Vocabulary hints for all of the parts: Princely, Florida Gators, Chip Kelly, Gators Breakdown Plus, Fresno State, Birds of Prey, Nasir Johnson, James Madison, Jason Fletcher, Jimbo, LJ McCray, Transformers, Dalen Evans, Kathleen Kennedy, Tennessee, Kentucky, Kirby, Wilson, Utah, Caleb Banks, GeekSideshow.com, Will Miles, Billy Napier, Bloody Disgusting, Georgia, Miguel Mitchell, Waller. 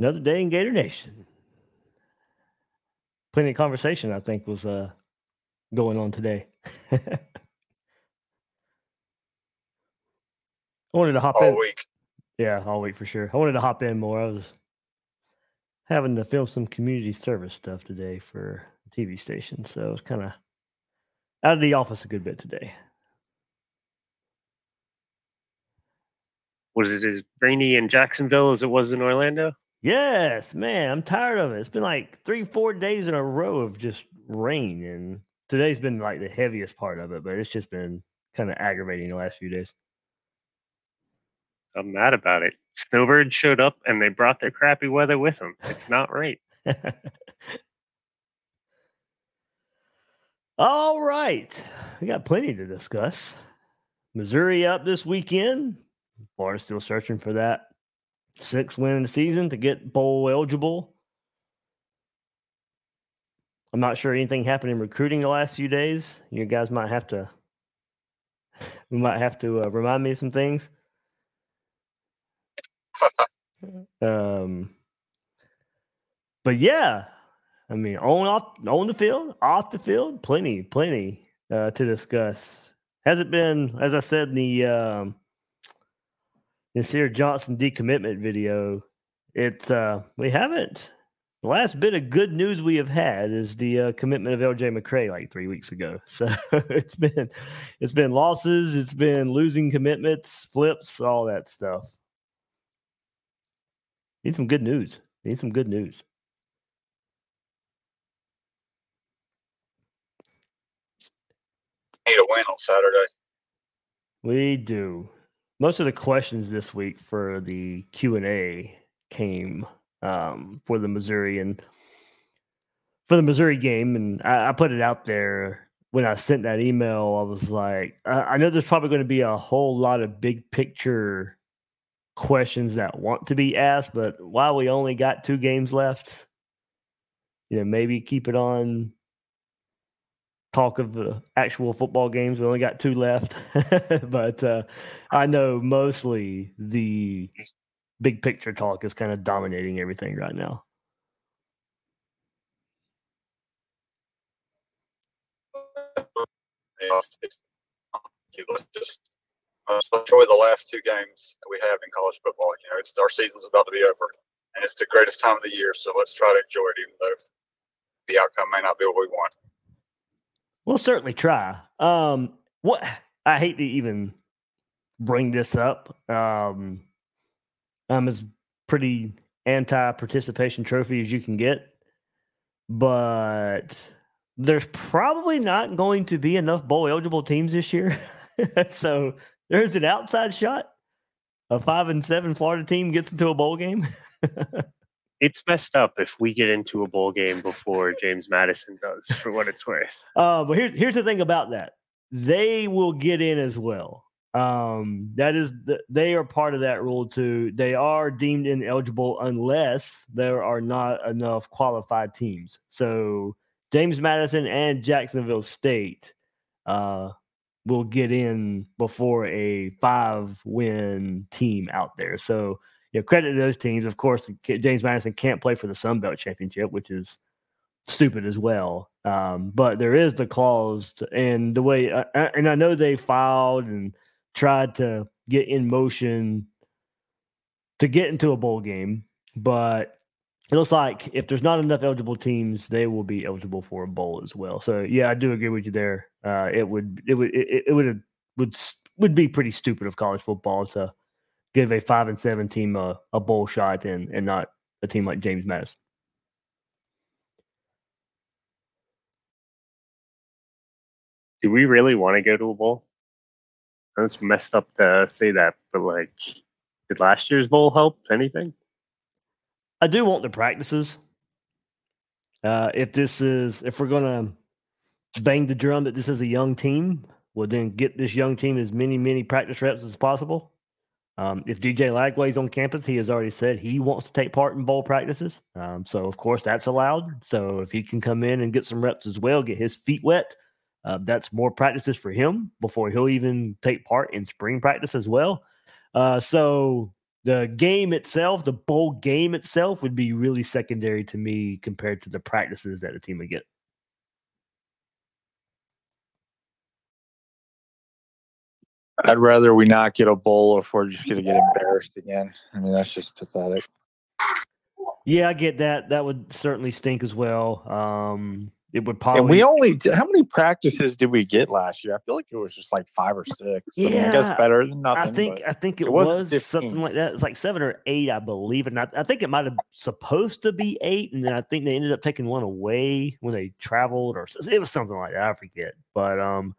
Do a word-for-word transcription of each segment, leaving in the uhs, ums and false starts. Another day in Gator Nation. Plenty of conversation, I think, was uh, going on today. I wanted to hop all in. All week. Yeah, all week for sure. I wanted to hop in more. I was having to film some community service stuff today for a T V station, so I was kind of out of the office a good bit today. Was it as rainy in Jacksonville as it was in Orlando? Yes, man. I'm tired of it. It's been like three, four days in a row of just rain. And today's been like the heaviest part of it, but it's just been kind of aggravating the last few days. I'm mad about it. Snowbird showed up and they brought their crappy weather with them. It's not right. All right. We got plenty to discuss. Missouri up this weekend. Florida's still searching for that sixth win in the season to get bowl eligible. I'm not sure anything happened in recruiting the last few days. You guys might have to, we might have to uh, remind me of some things. Um, but yeah, I mean, on off, on the field, off the field, plenty, plenty uh, to discuss. Has it been, as I said, in the um, this here Johnson decommitment video, it's uh, we haven't. The last bit of good news we have had is the uh, commitment of L J McCray like three weeks ago. So it's been, it's been losses, it's been losing commitments, flips, all that stuff. Need some good news. Need some good news. Need a win on Saturday. We do. Most of the questions this week for the Q and A came um, for the Missouri and for the Missouri game, and I, I put it out there when I sent that email. I was like, I, I know there's probably going to be a whole lot of big picture questions that want to be asked, but while we only got two games left, you know, maybe keep it on talk of the actual football games. We only got two left, but uh, I know mostly the big picture talk is kind of dominating everything right now. Let's just enjoy the last two games that we have in college football. You know, it's our season's about to be over, and it's the greatest time of the year. So let's try to enjoy it, even though the outcome may not be what we want. We'll certainly try. Um, what I hate to even bring this up. Um, I'm as pretty anti-participation trophy as you can get, but there's probably not going to be enough bowl eligible teams this year. So there's an outside shot. A five and seven Florida team gets into a bowl game. It's messed up if we get into a bowl game before James Madison does, for what it's worth. Uh, but here's here's the thing about that. They will get in as well. Um, that is, the, they are part of that rule too. They are deemed ineligible unless there are not enough qualified teams. So James Madison and Jacksonville State uh, will get in before a five-win team out there. So you know, credit to those teams. Of course, James Madison can't play for the Sun Belt Championship, which is stupid as well. Um, but there is the clause, and the way, uh, and I know they filed and tried to get in motion to get into a bowl game, but it looks like if there's not enough eligible teams, they will be eligible for a bowl as well. So yeah, I do agree with you there. Uh, it would it would it, it would would would be pretty stupid of college football to give a five and seven team a, a bowl shot and and not a team like James Madison. Do we really want to go to a bowl? That's messed up to say that, but like, did last year's bowl help anything? I do want the practices. Uh, if this is, if we're going to bang the drum that this is a young team, well, then get this young team as many, many practice reps as possible. Um, if D J Lagway's on campus, he has already said he wants to take part in bowl practices. Um, so, of course, that's allowed. So, if he can come in and get some reps as well, get his feet wet, uh, that's more practices for him before he'll even take part in spring practice as well. Uh, so, the game itself, the bowl game itself would be really secondary to me compared to the practices that the team would get. I'd rather we not get a bowl if we're just going to get embarrassed again. I mean, that's just pathetic. Yeah, I get that. That would certainly stink as well. Um, it would probably. And we only did, how many practices did we get last year? I feel like it was just like five or six. Yeah, I mean, I guess better than nothing. I think I think it, it was something like that. It's like seven or eight, I believe, and I, I think it might have supposed to be eight, and then I think they ended up taking one away when they traveled, or it was something like that. I forget, but um.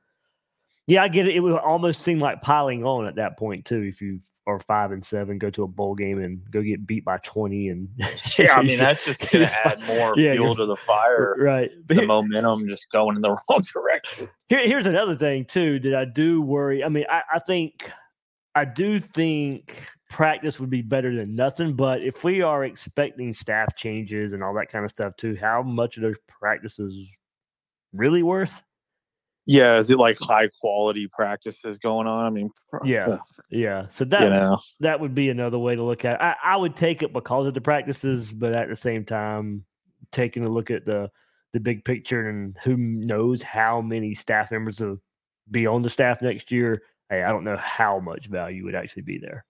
Yeah, I get it. It would almost seem like piling on at that point, too, if you are five and seven, go to a bowl game and go get beat by twenty. And yeah, I mean, that's just going to add more yeah, fuel to the fire. Right. The here, momentum just going in the wrong direction. Here, here's another thing, too, that I do worry. I mean, I, I think – I do think practice would be better than nothing, but if we are expecting staff changes and all that kind of stuff, too, how much are those practices really worth? Yeah, is it like high quality practices going on? I mean, yeah, yeah. So that you know. that would be another way to look at it. I, I would take it because of the practices, but at the same time, taking a look at the the big picture and who knows how many staff members will be on the staff next year. Hey, I don't know how much value would actually be there.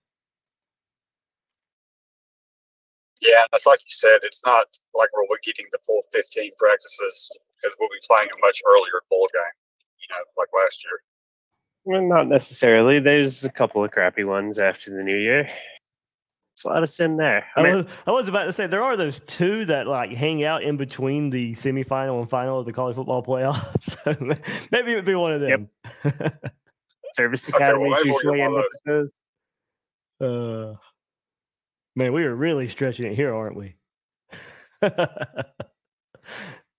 Yeah, that's like you said. It's not like we're getting the full fifteen practices because we'll be playing a much earlier bowl game. You know, like last year. Well, not necessarily. There's a couple of crappy ones after the new year. There's a lot of sin there. I, I, was, I was about to say, there are those two that like hang out in between the semifinal and final of the college football playoff. So maybe it would be one of them. Yep. Service academies okay, well, usually end up with those. Uh, man, we are really stretching it here, aren't we? I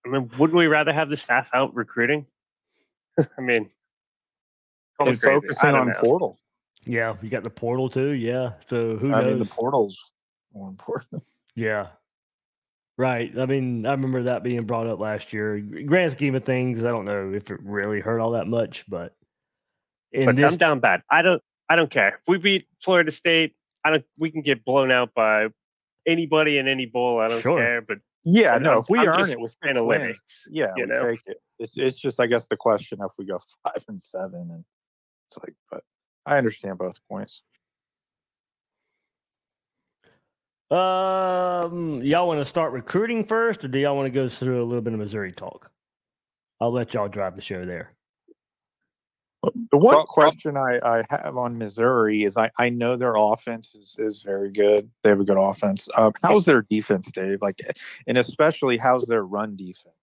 mean, wouldn't we rather have the staff out recruiting? I mean, and focusing on know. portal. Yeah, you got the portal too. Yeah, so who I knows? I mean, the portal's more important. Yeah, right. I mean, I remember that being brought up last year. Grand scheme of things, I don't know if it really hurt all that much, but in but this... I'm down bad. I don't. I don't care. If we beat Florida State, I don't. We can get blown out by anybody in any bowl. I don't sure. care. But yeah, I no. Know, if we I'm earn it with analytics, yeah, you we know? take it. It's it's just, I guess, the question if we go five and seven, and it's like, but I understand both points. Um, y'all want to start recruiting first, or do y'all want to go through a little bit of Missouri talk? I'll let y'all drive the show there. The one question I, I have on Missouri is I, I know their offense is, is very good. They have a good offense. Uh, how's their defense, Dave? Like, and especially how's their run defense?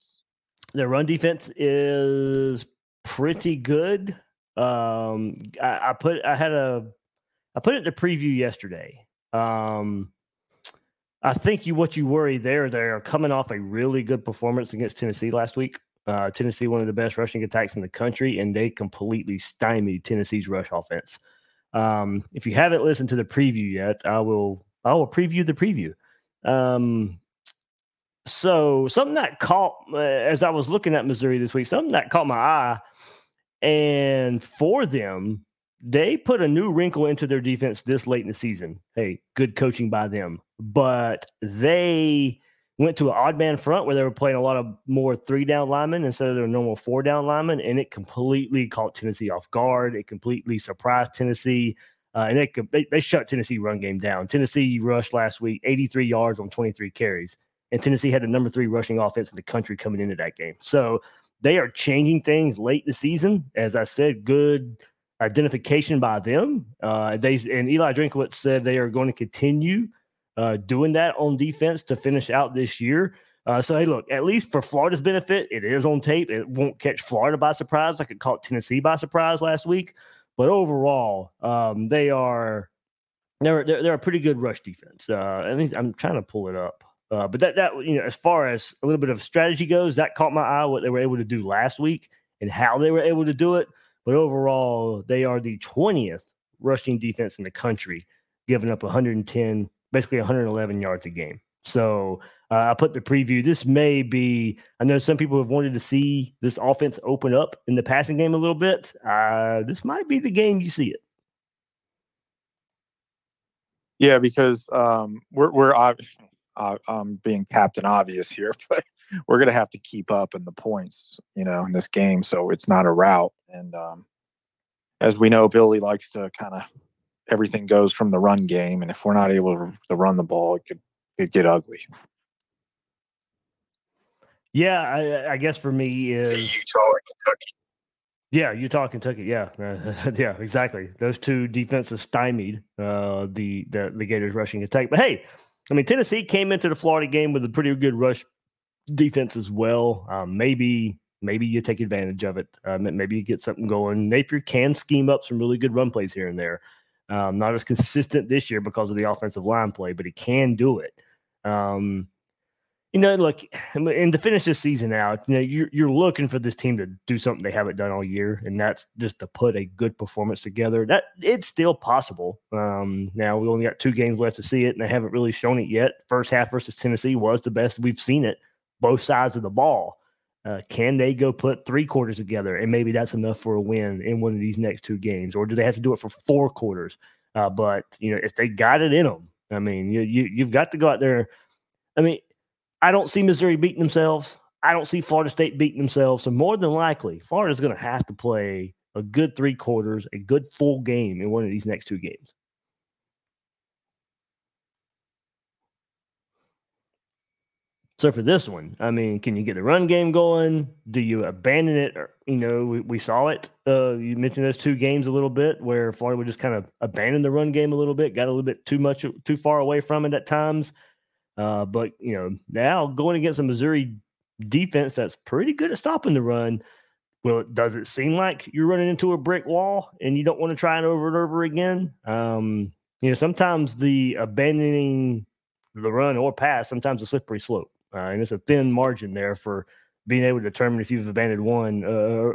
Their run defense is pretty good. Um, I, I put I had a I put it in the preview yesterday. Um, I think you what you worry there. They are coming off a really good performance against Tennessee last week. Uh, Tennessee, one of the best rushing attacks in the country, and they completely stymied Tennessee's rush offense. Um, if you haven't listened to the preview yet, I will I will preview the preview. Um, So something that caught, uh, as I was looking at Missouri this week, something that caught my eye, and for them, they put a new wrinkle into their defense this late in the season. Hey, good coaching by them, but they went to an odd man front where they were playing a lot of more three-down linemen instead of their normal four-down linemen, and it completely caught Tennessee off guard. It completely surprised Tennessee. Uh, and they, could, they they shut Tennessee run game down. Tennessee rushed last week eighty-three yards on twenty-three carries, and Tennessee had the number three rushing offense in the country coming into that game. So they are changing things late in the season. As I said, good identification by them. Uh, they and Eli Drinkwitz said they are going to continue uh, doing that on defense to finish out this year. Uh, so, hey, look, at least for Florida's benefit, it is on tape. It won't catch Florida by surprise like it caught Tennessee by surprise last week. But overall, um, they are they're, they're they're a pretty good rush defense. Uh, at least I'm trying to pull it up. Uh, but that that you know, as far as a little bit of strategy goes, that caught my eye what they were able to do last week and how they were able to do it. But overall, they are the twentieth rushing defense in the country, giving up one hundred ten, basically one hundred eleven yards a game. So uh, I put the preview. This may be, I know some people have wanted to see this offense open up in the passing game a little bit. Uh, this might be the game you see it. Yeah, because um, we're, we're uh, uh, I'm being Captain Obvious here, but we're going to have to keep up in the points, you know, in this game. So it's not a rout. And um, as we know, Billy likes to kind of, everything goes from the run game. And if we're not able to run the ball, it could, it'd get ugly. Yeah, I, I guess for me is so Utah and Kentucky. Yeah, Utah, Kentucky. Yeah, yeah, exactly. Those two defenses stymied uh, the, the the Gators' rushing attack. But hey, I mean, Tennessee came into the Florida game with a pretty good rush defense as well. Um, maybe maybe you take advantage of it. Um, maybe you get something going. Napier can scheme up some really good run plays here and there. Um, not as consistent this year because of the offensive line play, but he can do it. Um, you know, look, and to finish this season out, you know, you're, you're looking for this team to do something they haven't done all year, and that's just to put a good performance together. That it's still possible. Um, now we only got two games left to see it, and they haven't really shown it yet. First half versus Tennessee was the best we've seen it, both sides of the ball. Uh, can they go put three quarters together, and maybe that's enough for a win in one of these next two games, or do they have to do it for four quarters? Uh, but you know, if they got it in them, I mean, you, you you've got to go out there. I mean, I don't see Missouri beating themselves. I don't see Florida State beating themselves. So more than likely, Florida's going to have to play a good three quarters, a good full game in one of these next two games. So for this one, I mean, can you get the run game going? Do you abandon it? Or, you know, we, we saw it. Uh, you mentioned those two games a little bit where Florida would just kind of abandon the run game a little bit, got a little bit too much, too far away from it at times. Uh, but, you know, now going against a Missouri defense that's pretty good at stopping the run, well, does it seem like you're running into a brick wall and you don't want to try it over and over again? Um, you know, sometimes the abandoning the run or pass, sometimes a slippery slope. Uh, and it's a thin margin there for being able to determine if you've abandoned one uh,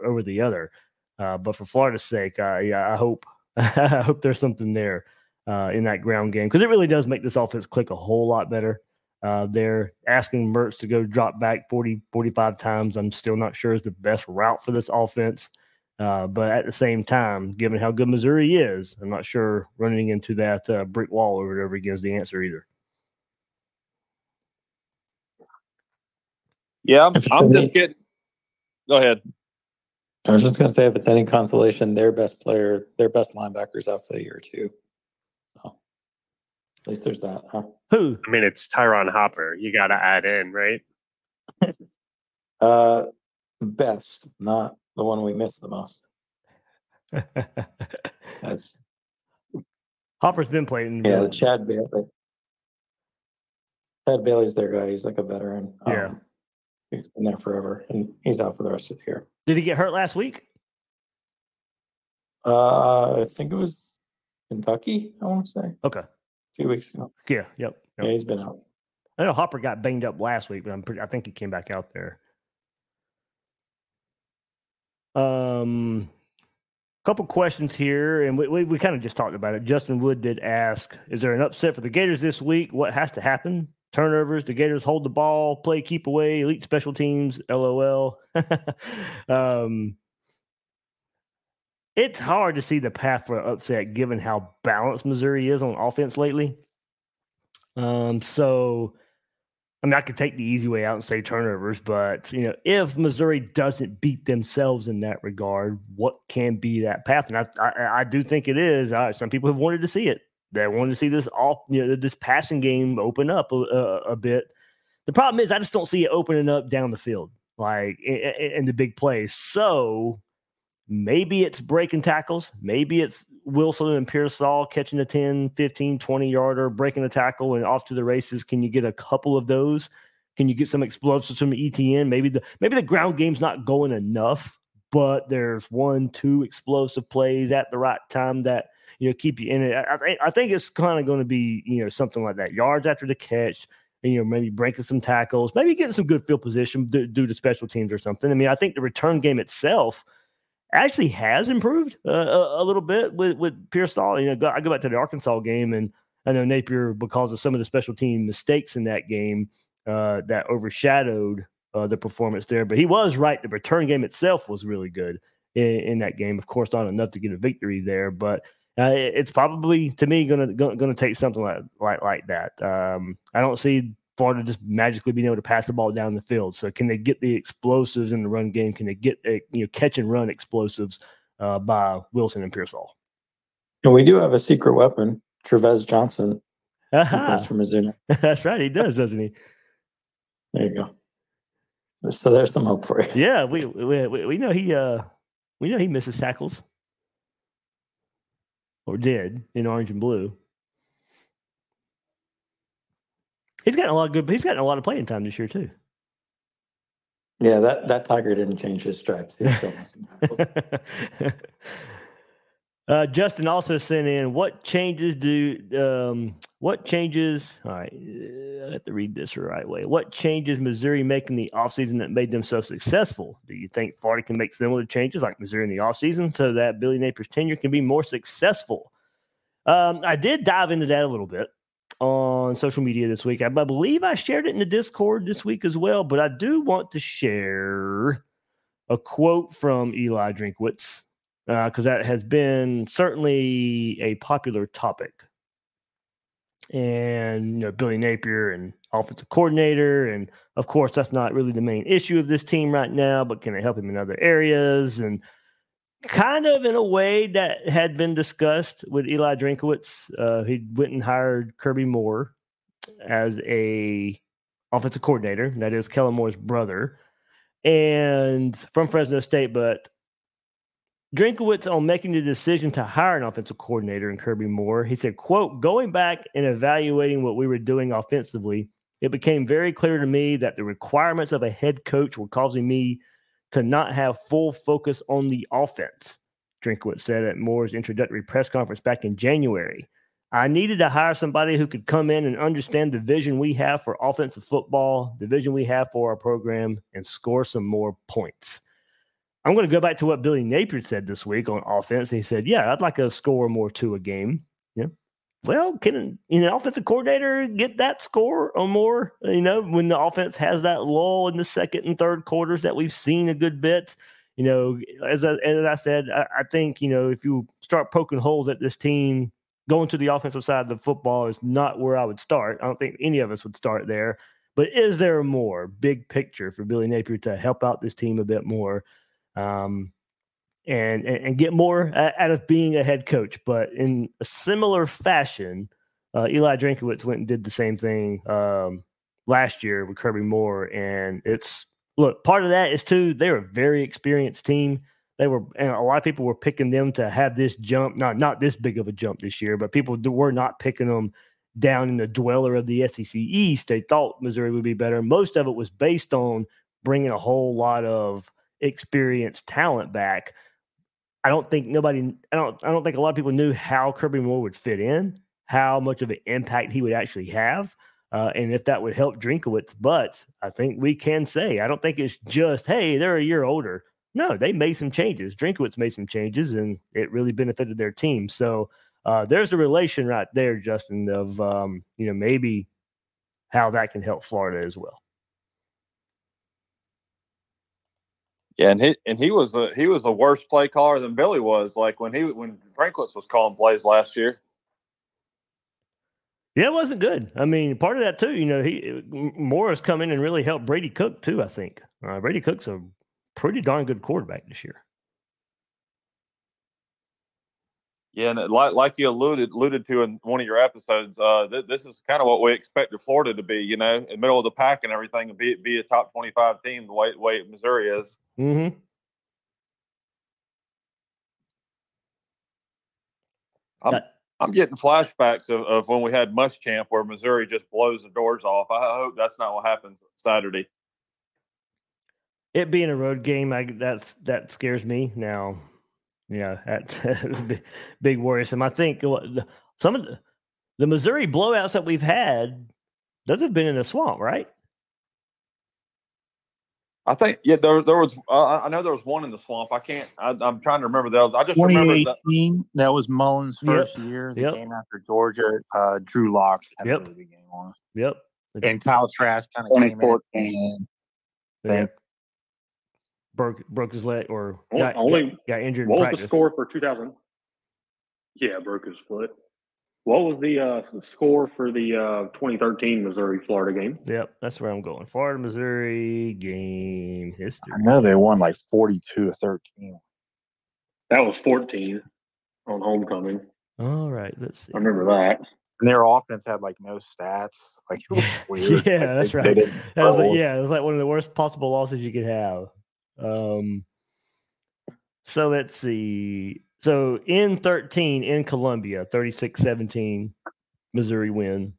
over the other. Uh, but for Florida's sake, uh, yeah, I hope I hope there's something there uh, in that ground game, because it really does make this offense click a whole lot better. Uh, they're asking Mertz to go drop back forty, forty-five times. I'm still not sure is the best route for this offense. Uh, but at the same time, given how good Missouri is, I'm not sure running into that uh, brick wall over and over again is the answer either. Yeah, I'm, I'm any, just getting. Go ahead. I was just going to say, if it's any consolation, their best player, their best linebacker's out for the year too. So, at least there's that. Huh? Who? I mean, it's Tyrone Hopper. You got to add in, right? uh, best, not the one we miss the most. That's Hopper's been playing. Yeah, the Chad Bailey. Chad Bailey's their guy. He's like a veteran. Yeah. Um, He's been there forever, and he's out for the rest of the year. Did he get hurt last week? Uh, I think it was Kentucky, I want to say. Okay. A few weeks ago. Yeah, yep. yep. Yeah, he's been out. I know Hopper got banged up last week, but I'm pretty, I think he came back out there. Um, couple questions here, and we, we, we kind of just talked about it. Justin Wood did ask, is there an upset for the Gators this week? What has to happen? Turnovers, the Gators hold the ball, play keep away, elite special teams, LOL. um, it's hard to see the path for an upset given how balanced Missouri is on offense lately. Um, so I mean, I could take the easy way out and say turnovers, but, you know, if Missouri doesn't beat themselves in that regard, what can be that path? And I, I, I do think it is. Uh, some people have wanted to see it. They wanted to see this all, you know, this passing game open up a, a, a bit. The problem is, I just don't see it opening up down the field, like in, in the big plays. So maybe it's breaking tackles. Maybe it's Wilson and Pearsall catching a ten, fifteen, twenty yarder, breaking a tackle and off to the races. Can you get a couple of those? Can you get some explosives from E T N? Maybe the, maybe the ground game's not going enough, but there's one, two explosive plays at the right time that, you know, keep you in it. I, I think it's kind of going to be, you know, something like that. Yards after the catch, you know, maybe breaking some tackles, maybe getting some good field position due, due to special teams or something. I mean, I think the return game itself actually has improved uh, a, a little bit with, with Pearsall. You know, go, I go back to the Arkansas game, and I know Napier, because of some of the special team mistakes in that game, uh, that overshadowed uh, the performance there. But he was right. The return game itself was really good in, in that game. Of course, not enough to get a victory there, but uh, it, it's probably, to me, going to going to take something like like, like that. Um, I don't see Florida just magically being able to pass the ball down the field. So can they get the explosives in the run game? Can they get a, you know, catch and run explosives uh, by Wilson and Pearsall? And we do have a secret weapon, Trevez Johnson. Uh-huh. From Missouri. That's right, he does, doesn't he? There you go. So there's some hope for you. Yeah, we we we know he uh, we know he misses tackles, or did in orange and blue. He's gotten a lot of good, but he's gotten a lot of playing time this year too. Yeah, that, that tiger didn't change his stripes. He's still missing tackles. uh, Justin also sent in, what changes do um, what changes? All right, I have to read this the right way. What changes Missouri make in the offseason that made them so successful? Do you think Florida can make similar changes like Missouri in the offseason so that Billy Napier's tenure can be more successful? Um, I did dive into that a little bit on social media this week. I, I believe I shared it in the Discord this week as well, but I do want to share a quote from Eli Drinkwitz because uh, that has been certainly a popular topic. And, you know, Billy Napier and offensive coordinator, and of course that's not really the main issue of this team right now, but can it help him in other areas? And kind of in a way that had been discussed with Eli Drinkwitz. Uh, he went and hired Kirby Moore as a offensive coordinator. That is Kellen Moore's brother, and from Fresno State. But Drinkwitz, on making the decision to hire an offensive coordinator in Kirby Moore, he said, quote, "Going back and evaluating what we were doing offensively, it became very clear to me that the requirements of a head coach were causing me to not have full focus on the offense," Drinkwitz said at Moore's introductory press conference back in January. "I needed to hire somebody who could come in and understand the vision we have for offensive football, the vision we have for our program, and score some more points." I'm going to go back to what Billy Napier said this week on offense. He said, yeah, I'd like a score or more to a game. Yeah. Well, can an offensive coordinator get that score or more, you know, when the offense has that lull in the second and third quarters that we've seen a good bit? You know, as I, as I said, I, I think, you know, if you start poking holes at this team, going to the offensive side of the football is not where I would start. I don't think any of us would start there. But is there more big picture for Billy Napier to help out this team a bit more? Um And, and get more out of being a head coach. But in a similar fashion, uh, Eli Drinkwitz went and did the same thing um, last year with Kirby Moore. And it's, look, part of that is, too, they're a very experienced team. They were, and a lot of people were picking them to have this jump, not, not this big of a jump this year, but people were not picking them down in the dweller of the S E C East. They thought Missouri would be better. Most of it was based on bringing a whole lot of experienced talent back. I don't think nobody, I don't, I don't think a lot of people knew how Kirby Moore would fit in, how much of an impact he would actually have, uh, and if that would help Drinkwitz. But I think we can say, I don't think it's just, hey, they're a year older. No, they made some changes. Drinkwitz made some changes, and it really benefited their team. So uh, there's a relation right there, Justin, of um, you know, maybe how that can help Florida as well. Yeah, and he and he was the he was the worst play caller than Billy was. Like when he when Drinkwitz was calling plays last year. Yeah, it wasn't good. I mean, part of that too, you know, he Morris come in and really helped Brady Cook too, I think. Uh, Brady Cook's a pretty darn good quarterback this year. Yeah, and like, like you alluded alluded to in one of your episodes, uh, th- this is kind of what we expected Florida to be, you know, in the middle of the pack and everything, and be be a top twenty-five team the way the way Missouri is. Mm-hmm. I'm, that- I'm getting flashbacks of, of when we had Muschamp, where Missouri just blows the doors off. I hope that's not what happens Saturday. It being a road game, I, that's that scares me now. Yeah, that's big worrisome. I think some of the, the Missouri blowouts that we've had, those have been in a swamp, right? I think, yeah, there there was, uh, I know there was one in the swamp. I can't, I, I'm trying to remember those. I just remember that. That was Mullins' first yep. year. They yep. came after Georgia. Uh, Drew Locke had yep. the game on. Yep. And Kyle Trask kind of came in. And they, Broke, broke his leg or got, only, got, got injured. What in was the score for two thousand? Yeah, broke his foot. What was the uh, score for the uh, twenty thirteen Missouri-Florida game? Yep, that's where I'm going. Florida-Missouri game history. I know they won like forty-two to thirteen. That was fourteen on homecoming. All right, let's see. I remember that. And their offense had like no stats. Like, it was weird. Yeah, like, that's they, right. They that was like, yeah, it was like one of the worst possible losses you could have. Um, so let's see. So in thirteen in Columbia, thirty-six seventeen Missouri win.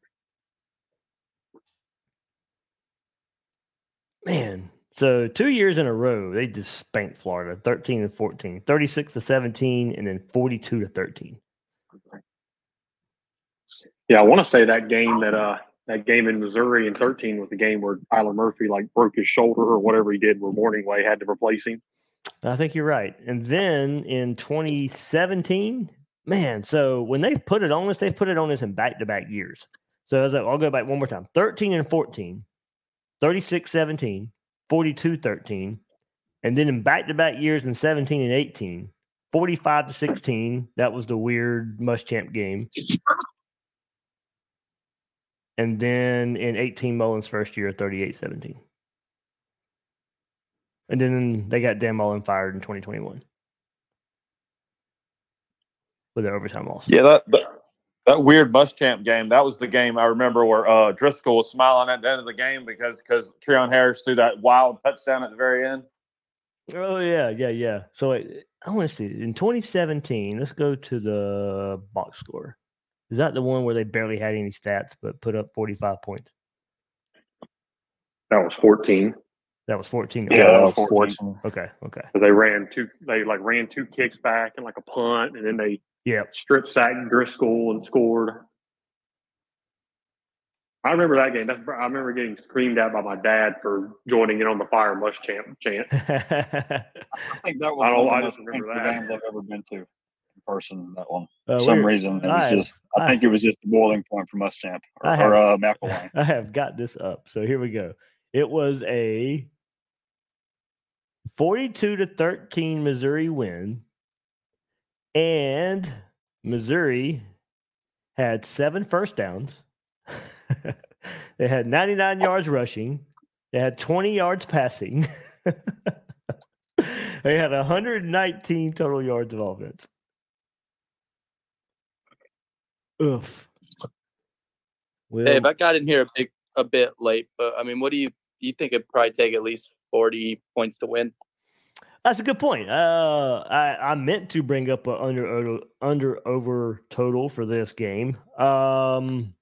Man. So two years in a row, they just spanked Florida, thirteen and fourteen, thirty-six to seventeen, and then forty-two to thirteen. Yeah. I want to say that game that, uh, That game in Missouri in thirteen was the game where Tyler Murphy like broke his shoulder or whatever he did where Morningway had to replace him. I think you're right. And then in twenty seventeen, man, so when they've put it on us, they've put it on us in back-to-back years. So I was like, I'll go back one more time. thirteen and fourteen, thirty-six seventeen, forty-two thirteen, and then in back-to-back years in seventeen and eighteen, forty-five to sixteen, that was the weird Muschamp game. And then in eighteen, Mullins' first year, thirty-eight seventeen. And then they got Dan Mullen fired in twenty twenty-one with their overtime loss. Yeah, that that, that weird Muschamp game, that was the game I remember where uh, Driscoll was smiling at the end of the game because because Treon Harris threw that wild touchdown at the very end. Oh, yeah, yeah, yeah. So I, I want to see. In twenty seventeen, let's go to the box score. Is that the one where they barely had any stats but put up forty-five points? That was fourteen. That was fourteen. Okay. Yeah, that was fourteen. Okay, okay. So they ran two. They like ran two kicks back and like a punt, and then they yeah strip sacked Driscoll and scored. I remember that game. That's, I remember getting screamed at by my dad for joining in on the fire Muschamp chant. I think that was I don't. I just remember that games I've ever been to. Person that one for uh, some reason it was I, just I, I think it was just the boiling point for Muschamp or, have, or uh McElwain. I have got this up, so here we go. It was a forty-two to thirteen Missouri win, and Missouri had seven first downs. They had ninety-nine yards rushing. They had twenty yards passing. They had one hundred nineteen total yards of offense. Oof. Well, Dave, I got in here a big, a bit late, but I mean, what do you you think it'd probably take at least forty points to win? That's a good point. Uh, I, I meant to bring up an under under over total for this game. Um,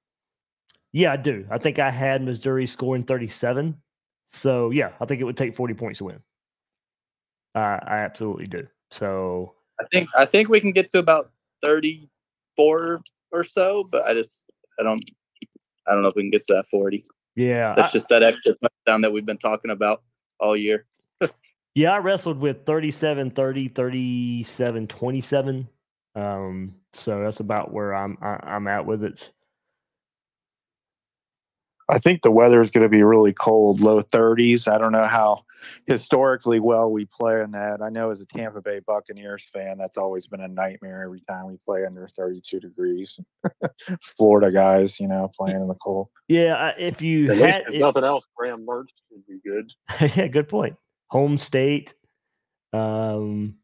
yeah, I do. I think I had Missouri scoring thirty-seven. So yeah, I think it would take forty points to win. Uh, I absolutely do. So I think I think we can get to about thirty-four. Or so, but I just I don't I don't know if we can get to that forty. Yeah, that's I, just that extra touchdown that we've been talking about all year. Yeah, I wrestled with thirty-seven thirty, thirty-seven twenty-seven. Um, so that's about where I'm I, I'm at with it. I think the weather is going to be really cold, low thirties. I don't know how historically well we play in that. I know as a Tampa Bay Buccaneers fan, that's always been a nightmare every time we play under thirty-two degrees. Florida guys, you know, playing in the cold. Yeah, if you at had if nothing else, Graham Mertz would be good. Yeah, good point. Home state. Um,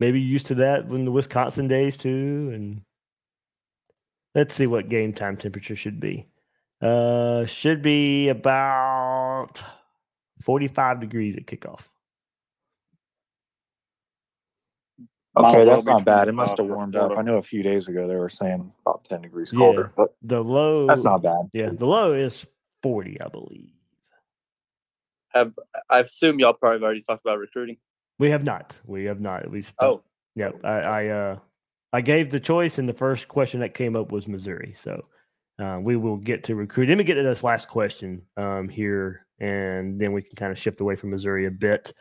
maybe used to that when the Wisconsin days too, and. Let's see what game time temperature should be. Uh, should be about forty-five degrees at kickoff. Okay, that's not bad. It must have warmed up. I know a few days ago they were saying about ten degrees colder. Yeah, but the low, that's not bad. Yeah, the low is forty, I believe. Have I assume y'all probably have already talked about recruiting? We have not. We have not. At least. Oh, yeah. I. I uh, I gave the choice, and the first question that came up was Missouri. So uh, we will get to recruit. Let me get to this last question um, here, and then we can kind of shift away from Missouri a bit.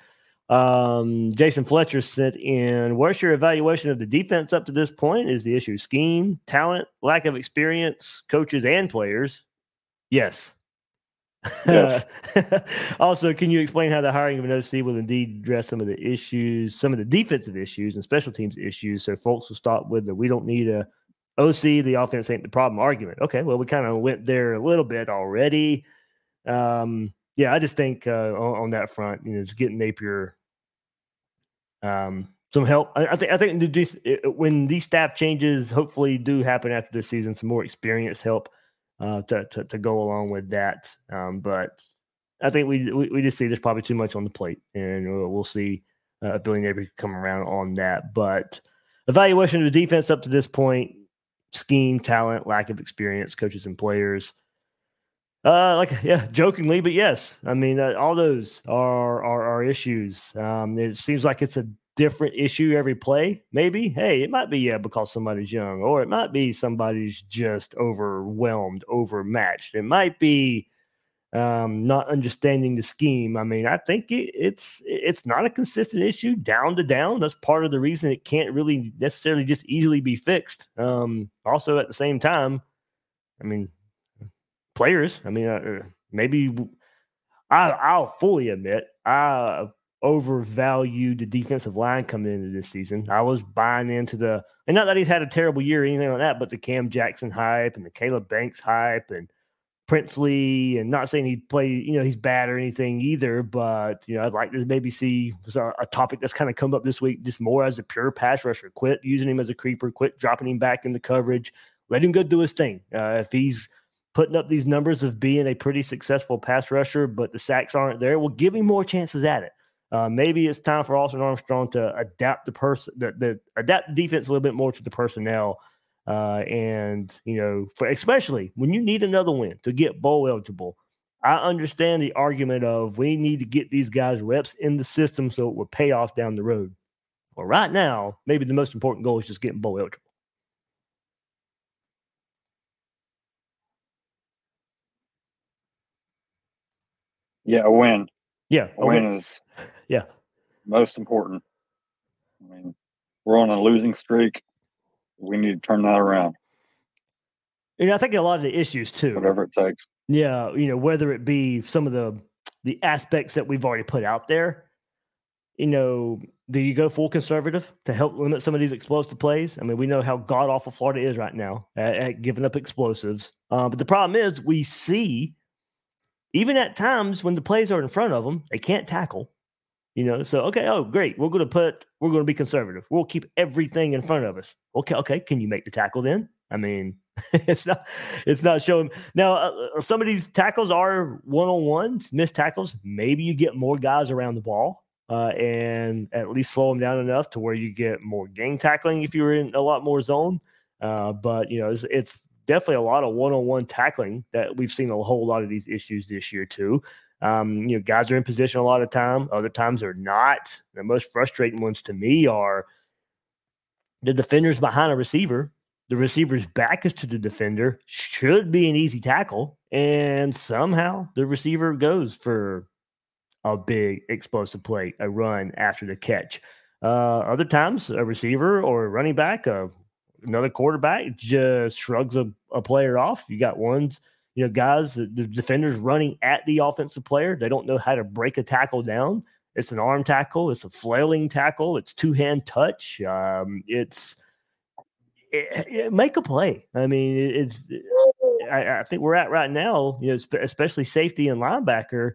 Um, Jason Fletcher sent in, what's your evaluation of the defense up to this point? Is the issue scheme, talent, lack of experience, coaches, and players? Yes. Yes. Also, can you explain how the hiring of an O C will indeed address some of the issues, some of the defensive issues and special teams issues, so folks will stop with the we don't need a O C, the offense ain't the problem argument. Okay, well, we kind of went there a little bit already. Um, yeah, I just think uh, on, on that front, you know, it's getting Napier um, some help. I, I think I think when these staff changes hopefully do happen after this season, some more experience help. Uh, to, to to go along with that, um, but I think we, we we just see there's probably too much on the plate, and we'll, we'll see uh, if Billy Napier can come around on that. But evaluation of the defense up to this point: scheme, talent, lack of experience, coaches and players. Uh, like yeah, jokingly, but yes, I mean uh, all those are are, are issues. Um, it seems like it's a different issue every play. Maybe, hey, it might be yeah because somebody's young, or it might be somebody's just overwhelmed, overmatched. It might be um, not understanding the scheme. I mean, I think it, it's it's not a consistent issue down to down. That's part of the reason it can't really necessarily just easily be fixed. Um, also, at the same time, I mean, players. I mean, uh, maybe I, I'll fully admit I. overvalued the defensive line coming into this season. I was buying into the, and not that he's had a terrible year or anything like that, but the Cam Jackson hype and the Caleb Banks hype and Princely, and not saying he'd play, you know, he's bad or anything either, but, you know, I'd like to maybe see a topic that's kind of come up this week, just more as a pure pass rusher. Quit using him as a creeper, quit dropping him back into coverage, let him go do his thing. Uh, if he's putting up these numbers of being a pretty successful pass rusher, but the sacks aren't there, well, give him more chances at it. Uh, maybe it's time for Austin Armstrong to adapt the person, the, the adapt the defense a little bit more to the personnel, uh, and you know, for, especially when you need another win to get bowl eligible. I understand the argument of we need to get these guys reps in the system so it will pay off down the road. Well, right now, maybe the most important goal is just getting bowl eligible. Yeah, a win. Yeah, a win, win is. Yeah. Most important. I mean, we're on a losing streak. We need to turn that around. You know, I think a lot of the issues too. Whatever it takes. Yeah, you know, whether it be some of the the aspects that we've already put out there. You know, do you go full conservative to help limit some of these explosive plays? I mean, we know how god-awful Florida is right now at, at giving up explosives. Uh, but the problem is we see, even at times when the plays are in front of them, they can't tackle. You know, so, okay, oh, great. We're going to put, we're going to be conservative. We'll keep everything in front of us. Okay, okay. Can you make the tackle then? I mean, it's not, it's not showing. Now, uh, some of these tackles are one-on-ones, missed tackles. Maybe you get more guys around the ball uh, and at least slow them down enough to where you get more gang tackling if you were in a lot more zone. Uh, but, you know, it's, it's definitely a lot of one-on-one tackling that we've seen a whole lot of these issues this year too. Um, you know, guys are in position a lot of time. Other times they're not. The most frustrating ones to me are the defender's behind a receiver. The receiver's back is to the defender. Should be an easy tackle. And somehow the receiver goes for a big explosive play, a run after the catch. Uh, other times a receiver or a running back, a another quarterback just shrugs a, a player off. You got ones, you know, guys, the, the defenders running at the offensive player. They don't know how to break a tackle down. It's an arm tackle. It's a flailing tackle. It's two-hand touch. Um, it's it, it, make a play. I mean, it, it's I, I think we're at right now, you know, especially safety and linebacker.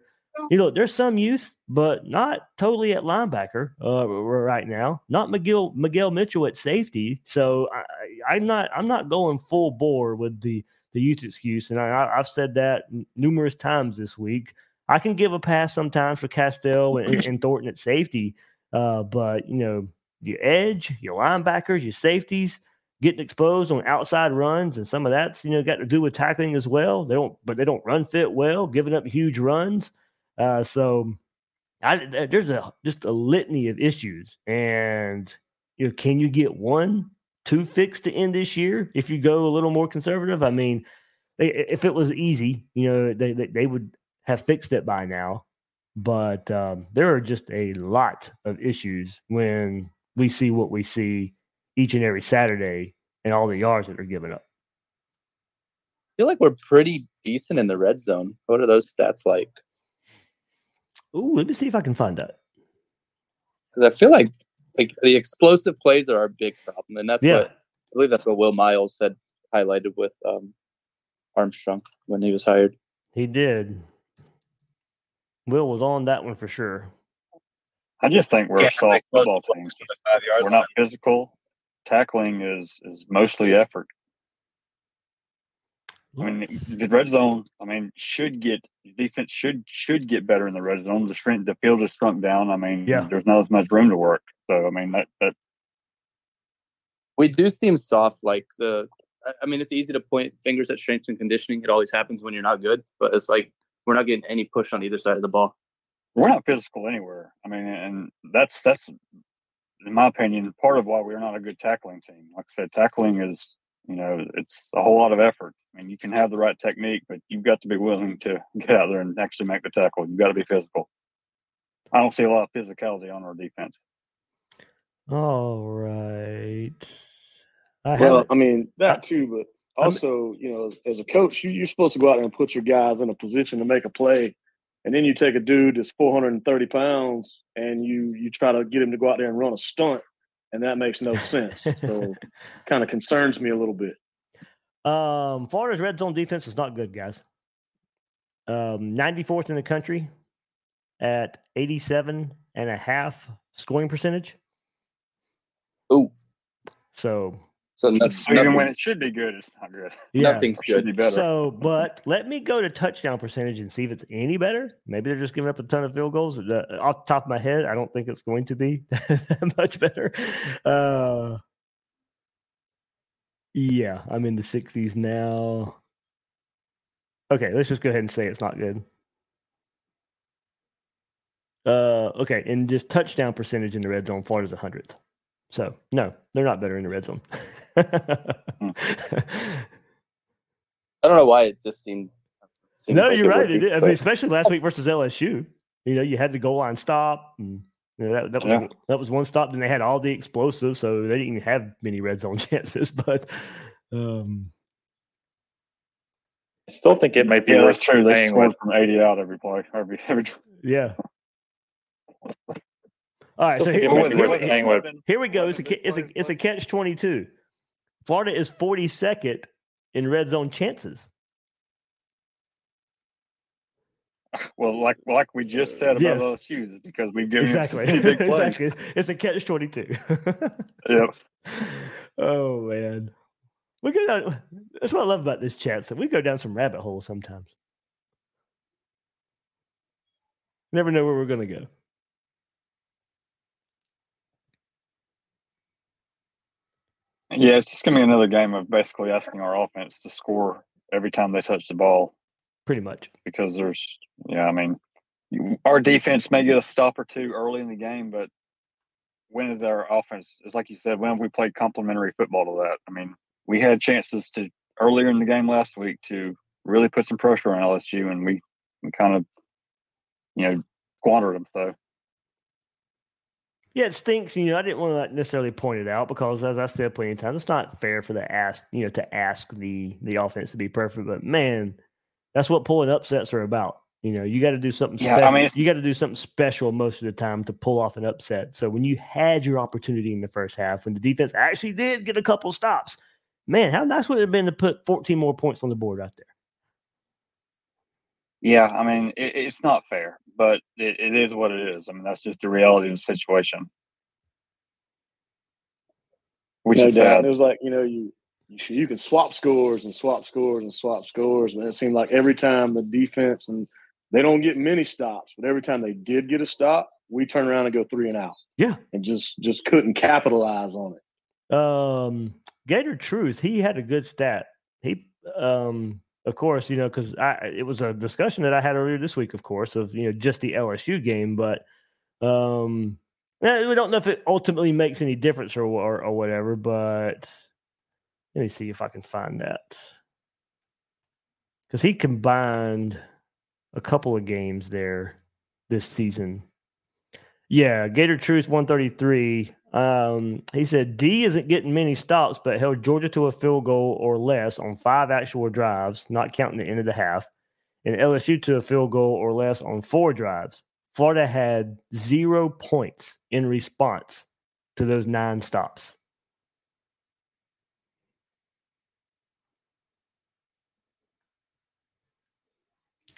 You know, there's some youth, but not totally at linebacker uh, right now. Not Miguel Miguel Mitchell at safety. So I, I'm not I'm not going full bore with the the youth excuse, and I, I've said that numerous times this week. I can give a pass sometimes for Castell and, and Thornton at safety, uh, but, you know, your edge, your linebackers, your safeties getting exposed on outside runs, and some of that's, you know, got to do with tackling as well. They don't, but they don't run fit well, giving up huge runs. Uh, so I, there's a just a litany of issues, and, you know, can you get one, two fixed to end this year if you go a little more conservative? I mean, they, if it was easy, you know, they they, they would have fixed it by now, but um, there are just a lot of issues when we see what we see each and every Saturday and all the yards that are given up. I feel like we're pretty decent in the red zone. What are those stats like? Ooh, let me see if I can find that. Because I feel like like the explosive plays are our big problem, and that's yeah. what I believe that's what Will Miles had highlighted with um, Armstrong when he was hired. He did. Will was on that one for sure. I just think we're yeah, a soft football team. We're line. not physical. Tackling is is mostly effort. Let's I mean, see. the red zone. I mean, should get defense should should get better in the red zone. The shrink, the field is shrunk down. I mean, yeah. there's not as much room to work. So I mean, that that we do seem soft. Like the, I mean, it's easy to point fingers at strength and conditioning. It always happens when you're not good. But it's like, we're not getting any push on either side of the ball. We're not physical anywhere. I mean, and that's, that's in my opinion, part of why we're not a good tackling team. Like I said, tackling is, you know, it's a whole lot of effort. I mean, you can have the right technique, but you've got to be willing to get out there and actually make the tackle. You've got to be physical. I don't see a lot of physicality on our defense. All right. I well, I mean, that too, but also, you know, as, as a coach, you, you're supposed to go out there and put your guys in a position to make a play, and then you take a dude that's four hundred thirty pounds and you you try to get him to go out there and run a stunt, and that makes no sense. So kind of concerns me a little bit. Um, Florida's red zone defense is not good, guys. Um, ninety-fourth in the country at eighty-seven and a half scoring percentage. Oh, so. So nothing, so even nothing, when it should be good, it's not good. Yeah. Nothing's good. Be better. So, but let me go to touchdown percentage and see if it's any better. Maybe they're just giving up a ton of field goals. Uh, off the top of my head, I don't think it's going to be that much better. Uh, yeah, I'm in the sixties now. Okay, let's just go ahead and say it's not good. Uh, okay, and just touchdown percentage in the red zone, Florida's one hundredth. So, no, they're not better in the red zone. I don't know why it just seemed. seemed no, like you're right. It did. I mean, especially last week versus L S U. You know, you had the goal line stop. And, you know, that, that, yeah. was, that was one stop. Then they had all the explosives, so they didn't even have many red zone chances. But um, I still think it might be yeah, worth true. They scored from eighty out every play. Every, every... Yeah. All right, so, so here, here, here, here, here we go. It's a, it's a, it's a catch twenty-two. Florida is forty-second in red zone chances. Well, like like we just said about yes. L S U, because we give exactly. them big plays. Exactly. It's a catch twenty-two. Yep. Oh, man. We go down, that's what I love about this chat. So we go down some rabbit holes sometimes. Never know where we're going to go. Yeah, it's just going to be another game of basically asking our offense to score every time they touch the ball. Pretty much. Because there's, yeah, I mean, our defense may get a stop or two early in the game, but when is our offense, it's like you said, when have we played complementary football to that? I mean, we had chances to earlier in the game last week to really put some pressure on L S U, and we, we kind of, you know, squandered them. So Yeah, it stinks. You know, I didn't want to like necessarily point it out because, as I said plenty of times, it's not fair for the ask, you know, to ask the the offense to be perfect. But man, that's what pulling upsets are about. You know, you got to do something yeah, special. I mean, you got to do something special most of the time to pull off an upset. So when you had your opportunity in the first half, when the defense actually did get a couple stops, man, how nice would it have been to put fourteen more points on the board right there? Yeah, I mean, it, it's not fair, but it, it is what it is. I mean, that's just the reality of the situation. Which no is doubt. It was like, you know, you you can swap scores and swap scores and swap scores, but it seemed like every time the defense and they don't get many stops, but every time they did get a stop, we turn around and go three and out. Yeah. And just, just couldn't capitalize on it. Um, Gator Truth, he had a good stat. He, um, of course, you know, because I it was a discussion that I had earlier this week, of course, of, you know, just the L S U game. But um, we don't know if it ultimately makes any difference or, or, or whatever. But let me see if I can find that. Because he combined a couple of games there this season. Yeah, Gator Truth one thirty-three. Um, he said D isn't getting many stops, but held Georgia to a field goal or less on five actual drives, not counting the end of the half, and L S U to a field goal or less on four drives. Florida had zero points in response to those nine stops.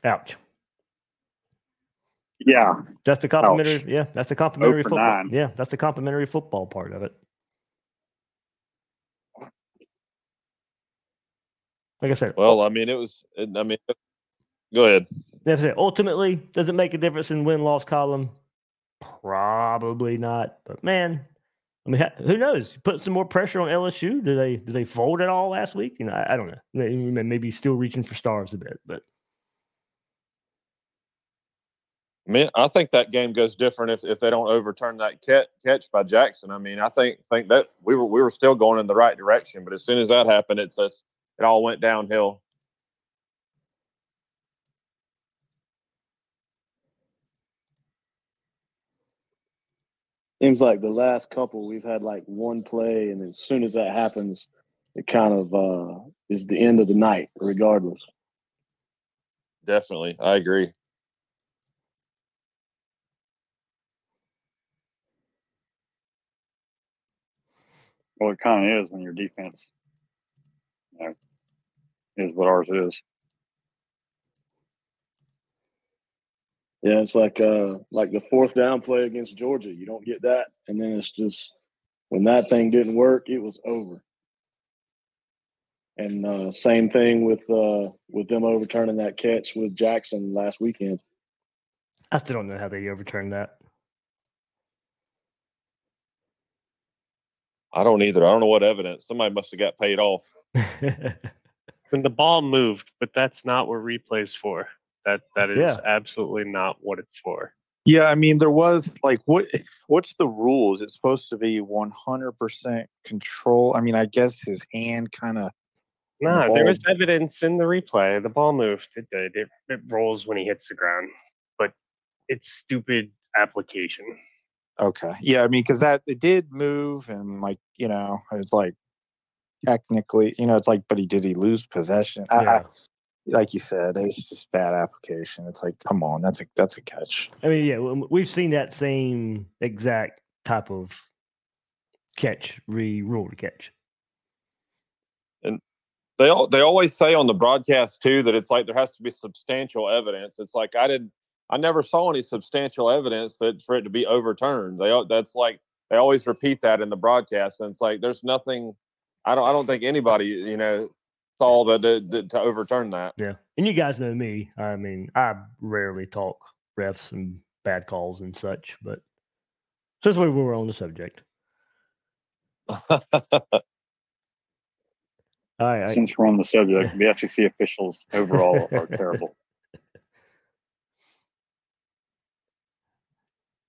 Ouch. Yeah. That's the complimentary. Ouch. Yeah. That's the complimentary football. Nine. Yeah. That's the complimentary football part of it. Like I said. Well, I mean, it was, I mean, go ahead. That's it. Ultimately, does it make a difference in win-loss column? Probably not. But man, I mean, who knows? Put some more pressure on L S U. Do they, do they fold at all last week? You know, I, I don't know. Maybe still reaching for stars a bit, but. I mean, I think that game goes different if, if they don't overturn that catch, catch by Jackson. I mean, I think think that we were we were still going in the right direction, but as soon as that happened, it's just, it all went downhill. Seems like the last couple we've had like one play, and as soon as that happens, it kind of uh, is the end of the night, regardless. Definitely, I agree. Well, it kind of is when your defense, you know, is what ours is. Yeah, it's like uh, like the fourth down play against Georgia. You don't get that, and then it's just when that thing didn't work, it was over. And uh, same thing with uh, with them overturning that catch with Jackson last weekend. I still don't know how they overturned that. I don't either. I don't know what evidence. Somebody must have got paid off. When the ball moved, but that's not what replay's for. That that is yeah. absolutely not what it's for. Yeah, I mean, there was like what what's the rules? It's supposed to be one hundred percent control. I mean, I guess his hand kind of No, nah, there was evidence in the replay. The ball moved. It did. It, it rolls when he hits the ground. But it's stupid application. Okay. Yeah, I mean, because that it did move, and like you know, it's like technically, you know, it's like, but he did he lose possession? I, yeah. I, like you said, it's just bad application. It's like, come on, that's a that's a catch. I mean, yeah, we've seen that same exact type of catch, re-ruled catch. And they all, they always say on the broadcast too that it's like there has to be substantial evidence. It's like I didn't. I never saw any substantial evidence that for it to be overturned. They that's like they always repeat that in the broadcast, and it's like there's nothing. I don't. I don't think anybody you know saw the, the, the to overturn that. Yeah, and you guys know me. I mean, I rarely talk refs and bad calls and such, but since we were on the subject, all right. Since we're on the subject, the S E C officials overall are terrible.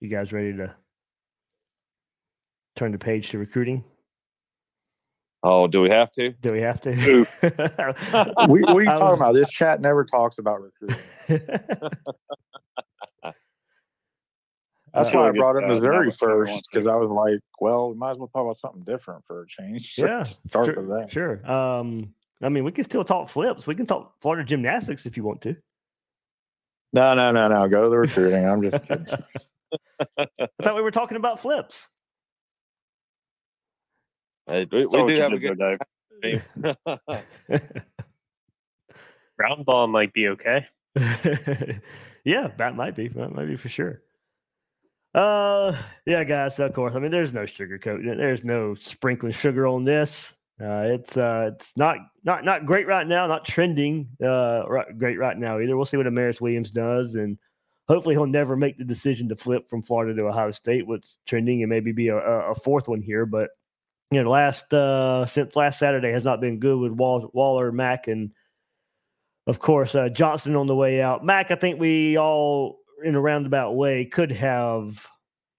You guys ready to turn the page to recruiting? Oh, do we have to? Do we have to? we, what are you I talking was... about? This chat never talks about recruiting. That's uh, why I brought up Missouri first, because I was like, well, we might as well talk about something different for a change. Yeah, start sure, with that. Sure. Um, I mean, we can still talk flips. We can talk Florida gymnastics if you want to. No, no, no, no. Go to the recruiting. I'm just kidding. I thought we were talking about flips. Hey, we, we do have a good day. Round ball might be okay. Yeah, that might be. That might be for sure. Uh, yeah, guys. Of course, I mean, there's no sugarcoating. There's no sprinkling sugar on this. Uh, it's uh, it's not not not great right now. Not trending uh, right, great right now either. We'll see what Amaris Williams does, and hopefully he'll never make the decision to flip from Florida to Ohio State. What's trending and maybe be a, a fourth one here, but you know, last uh, since last Saturday has not been good with Wall, Waller, Mack, and of course uh, Johnson on the way out. Mack, I think we all, in a roundabout way, could have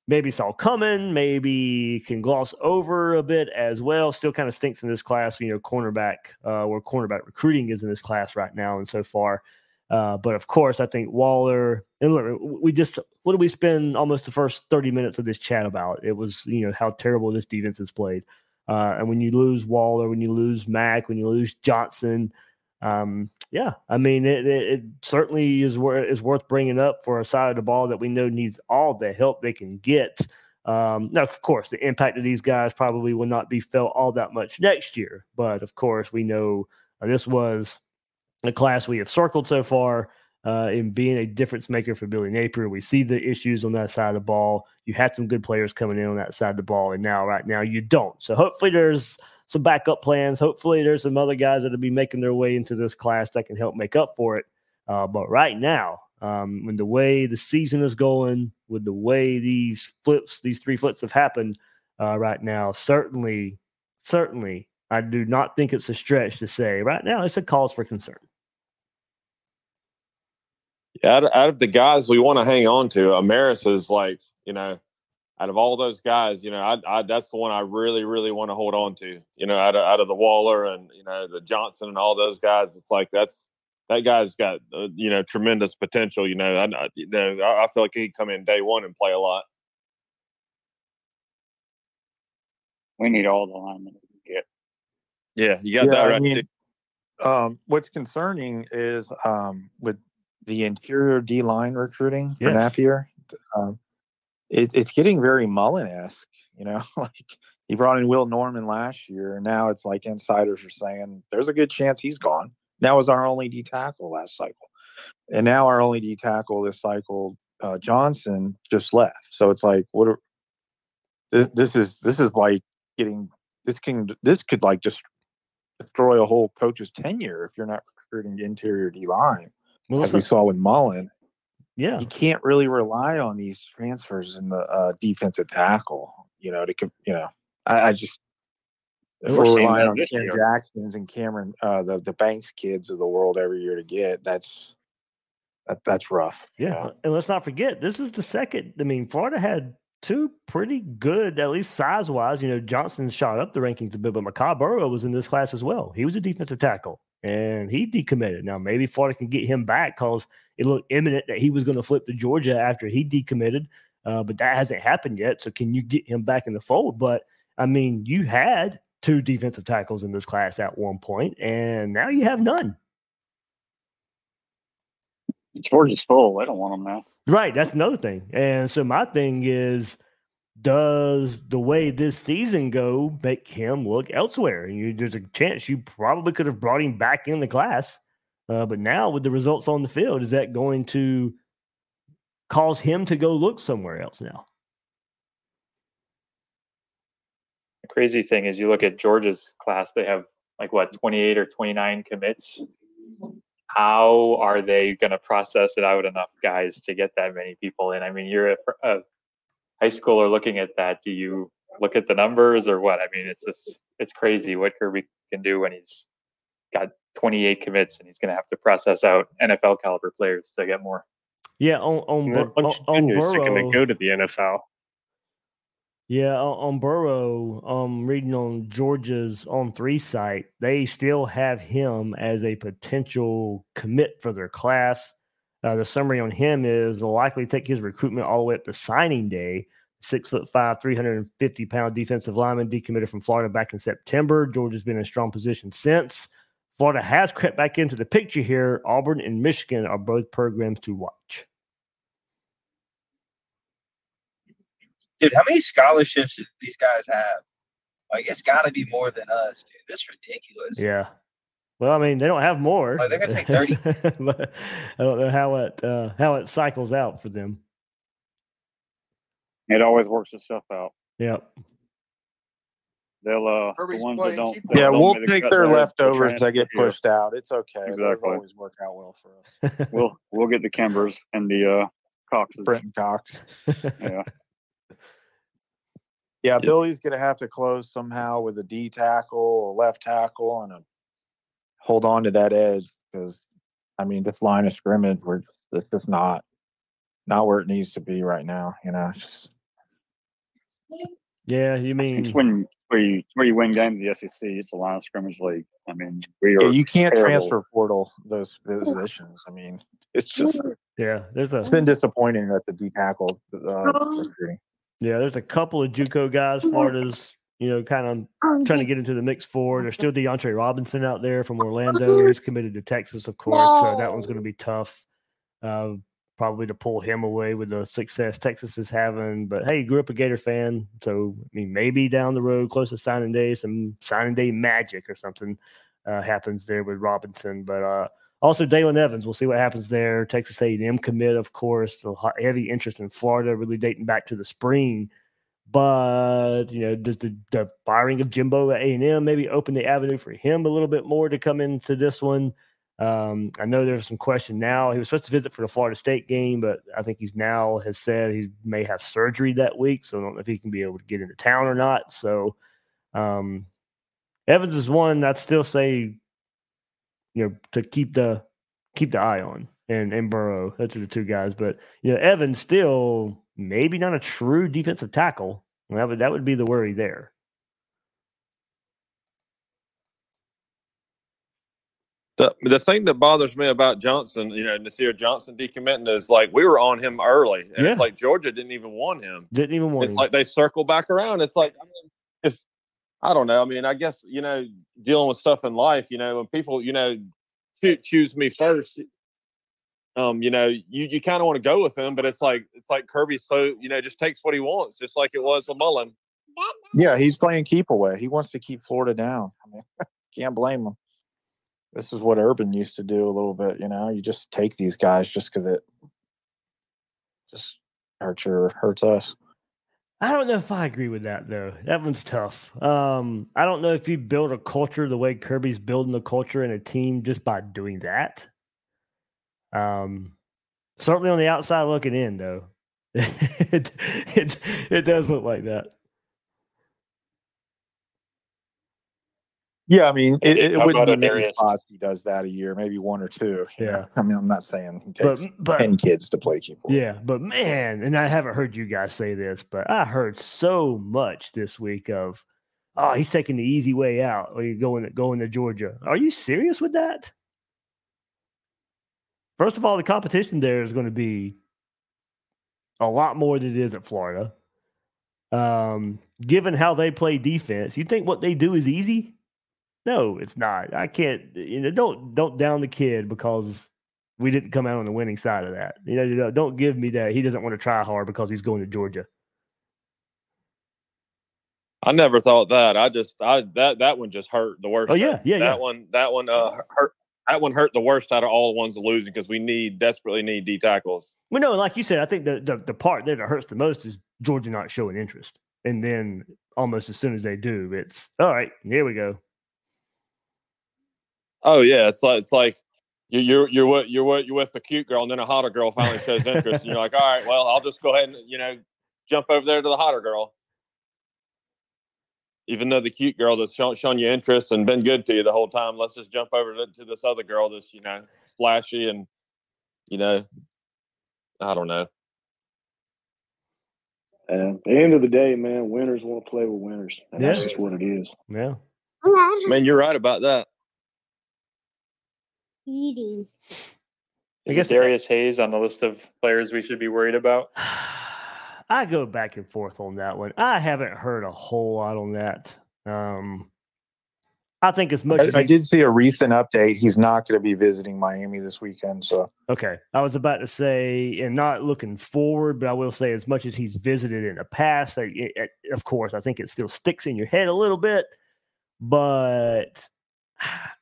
maybe saw coming, maybe can gloss over a bit as well. Still kind of stinks in this class, you know, cornerback, uh, where cornerback recruiting is in this class right now and so far. Uh, but of course, I think Waller, and look, we just, what did we spend almost the first thirty minutes of this chat about? It was, you know, how terrible this defense has played. Uh, and when you lose Waller, when you lose Mack, when you lose Johnson, um, yeah, I mean, it, it, it certainly is, wor- is worth bringing up for a side of the ball that we know needs all the help they can get. Um, now, of course, the impact of these guys probably will not be felt all that much next year. But, of course, we know uh, this was a class we have circled so far uh, in being a difference maker for Billy Napier. We see the issues on that side of the ball. You had some good players coming in on that side of the ball, and now right now you don't. So hopefully there's some backup plans. Hopefully there's some other guys that'll be making their way into this class that can help make up for it. Uh, but right now, um, when the way the season is going, with the way these flips, these three flips have happened uh, right now, certainly, certainly, I do not think it's a stretch to say right now it's a cause for concern. Yeah, out of, out of the guys we want to hang on to, Amaris is like, you know, out of all those guys, you know, I, I, that's the one I really, really want to hold on to. You know, out of, out of the Waller and, you know, the Johnson and all those guys, it's like that's that guy's got, uh, you know, tremendous potential. You know, I, you know, I feel like he'd come in day one and play a lot. We need all the linemen we can get. Yeah, you got yeah, that right. I mean, too. Um, what's concerning is um, with the interior D line recruiting yes. for Napier. Um, It, it's getting very Mullen-esque, you know, like he brought in Will Norman last year. And now it's like insiders are saying there's a good chance he's gone. That was our only D tackle last cycle. And now our only D tackle this cycle, uh, Johnson, just left. So it's like, what are, this, this is, this is like getting, this can, this could like just destroy a whole coach's tenure if you're not recruiting interior D line, well, as we saw with Mullen. Yeah, you can't really rely on these transfers in the uh, defensive tackle, you know, to, you know, I, I just, if we're, we're relying on Ken Jackson's and Cameron, uh, the, the Banks kids of the world every year to get, that's, that, that's rough. Yeah. You know? And let's not forget, this is the second, I mean, Florida had two pretty good, at least size wise, you know, Johnson shot up the rankings a bit, but Makai Burrow was in this class as well. He was a defensive tackle. And he decommitted. Now, maybe Florida can get him back because it looked imminent that he was going to flip to Georgia after he decommitted, uh, but that hasn't happened yet. So can you get him back in the fold? But, I mean, you had two defensive tackles in this class at one point, and now you have none. Georgia's full. I don't want him now. Right. That's another thing. And so my thing is, does the way this season go make him look elsewhere? And you, there's a chance you probably could have brought him back in the class. Uh, but now with the results on the field, is that going to cause him to go look somewhere else now? The crazy thing is you look at Georgia's class, they have like what, twenty-eight or twenty-nine commits. How are they going to process it out enough guys to get that many people in? I mean, you're a, a high school are looking at that. Do you look at the numbers or what? I mean, it's just, it's crazy what Kirby can do when he's got twenty-eight commits and he's going to have to process out N F L caliber players to get more. Yeah. On, on, on, on, on Burrow. So can they go to the N F L? Yeah. On, on Burrow, um, reading on Georgia's on three site, they still have him as a potential commit for their class. Uh, the summary on him is they'll likely take his recruitment all the way up to signing day. Six foot five, three hundred fifty pound defensive lineman decommitted from Florida back in September. Georgia's been in a strong position since. Florida has crept back into the picture here. Auburn and Michigan are both programs to watch. Dude, how many scholarships do these guys have? Like, it's got to be more than us, dude. That's ridiculous. Yeah. Well, I mean, they don't have more. Like, they're going to take thirty. I don't know how it uh, how it cycles out for them. It always works itself out. Yep. They'll uh, the ones that don't, yeah, we'll take their leftovers that get pushed out. It's okay. Exactly. They'll always work out well for us. we'll we'll get the Kembers and the uh, Coxes. Brent and Cox. yeah. Yeah, Billy's gonna have to close somehow with a D tackle, a left tackle, and a hold on to that edge because I mean this line of scrimmage we're it's just not not where it needs to be right now. You know, it's just yeah. You mean it's when where you where you win games in the S E C? It's a line of scrimmage league. I mean, we are. Yeah, you can't terrible. transfer portal those positions. I mean, it's just yeah. There's a, it's been disappointing that the D tackle. Uh, Yeah, there's a couple of JUCO guys. Florida's, you know, kind of trying to get into the mix for. There's still DeAndre Robinson out there from Orlando. He's committed to Texas, of course, no. so that one's going to be tough uh, probably to pull him away with the success Texas is having. But, hey, grew up a Gator fan, so, I mean, maybe down the road, close to signing day, some signing day magic or something uh, happens there with Robinson. But uh, also Dalen Evans, we'll see what happens there. Texas A and M commit, of course, the heavy interest in Florida really dating back to the spring. But, you know, does the, the firing of Jimbo at A and M maybe open the avenue for him a little bit more to come into this one? Um, I know there's some question now. He was supposed to visit for the Florida State game, but I think he's now has said he may have surgery that week, so I don't know if he can be able to get into town or not. So um, Evans is one I'd still say, you know, to keep the keep the eye on. And, and Burrow, those are the two guys. But, you know, Evans still – maybe not a true defensive tackle. That would, that would be the worry there. The the thing that bothers me about Johnson, you know, Nasir Johnson decommitting is like we were on him early. And yeah. It's like Georgia didn't even want him. Didn't even want it's him. It's like they circle back around. It's like, I mean, if, I don't know. I mean, I guess, you know, dealing with stuff in life, you know, when people, you know, cho- choose me first. Um, you know, you, you kind of want to go with him, but it's like it's like Kirby, so you know, just takes what he wants, just like it was with Mullen. Yeah, he's playing keep away. He wants to keep Florida down. I mean, can't blame him. This is what Urban used to do a little bit. You know, you just take these guys just because it just hurts your hurts us. I don't know if I agree with that though. That one's tough. Um, I don't know if you build a culture the way Kirby's building the culture in a team just by doing that. Um, certainly on the outside looking in, though, it, it it does look like that. Yeah, I mean, it, it, it wouldn't be many spots he does that a year, maybe one or two. Yeah, know? I mean, I'm not saying he takes but, but, ten kids to play keyboard. Yeah, but man, and I haven't heard you guys say this, but I heard so much this week of, oh, he's taking the easy way out, or you're going going to Georgia. Are you serious with that? First of all, the competition there is going to be a lot more than it is at Florida. Um, given how they play defense, you think what they do is easy? No, it's not. I can't. You know, don't don't down the kid because we didn't come out on the winning side of that. You know, you know don't give me that he doesn't want to try hard because he's going to Georgia. I never thought that. I just I that that one just hurt the worst. Oh yeah, yeah, that yeah. one that one uh, hurt. That one hurt the worst out of all the ones losing because we need desperately need D tackles. Well, no, like you said, I think the, the the part there that hurts the most is Georgia not showing interest, and then almost as soon as they do, it's all right. Here we go. Oh yeah, it's like it's like you're you're what you're what you're, you're with the cute girl, and then a hotter girl finally shows interest, and you're like, all right, well, I'll just go ahead and you know jump over there to the hotter girl, even though the cute girl that's shown, shown you interest and been good to you the whole time, let's just jump over to, to this other girl that's, you know, flashy and, you know, I don't know. And at the end of the day, man, winners want to play with winners. And yeah. That's just what it is. Yeah. Man, you're right about that. Eating. Is I guess Darius I, Hayes on the list of players we should be worried about? I go back and forth on that one. I haven't heard a whole lot on that. Um, I think as much I, as I did see a recent update, he's not going to be visiting Miami this weekend. So okay, I was about to say, and not looking forward, but I will say as much as he's visited in the past, I, it, of course, I think it still sticks in your head a little bit. But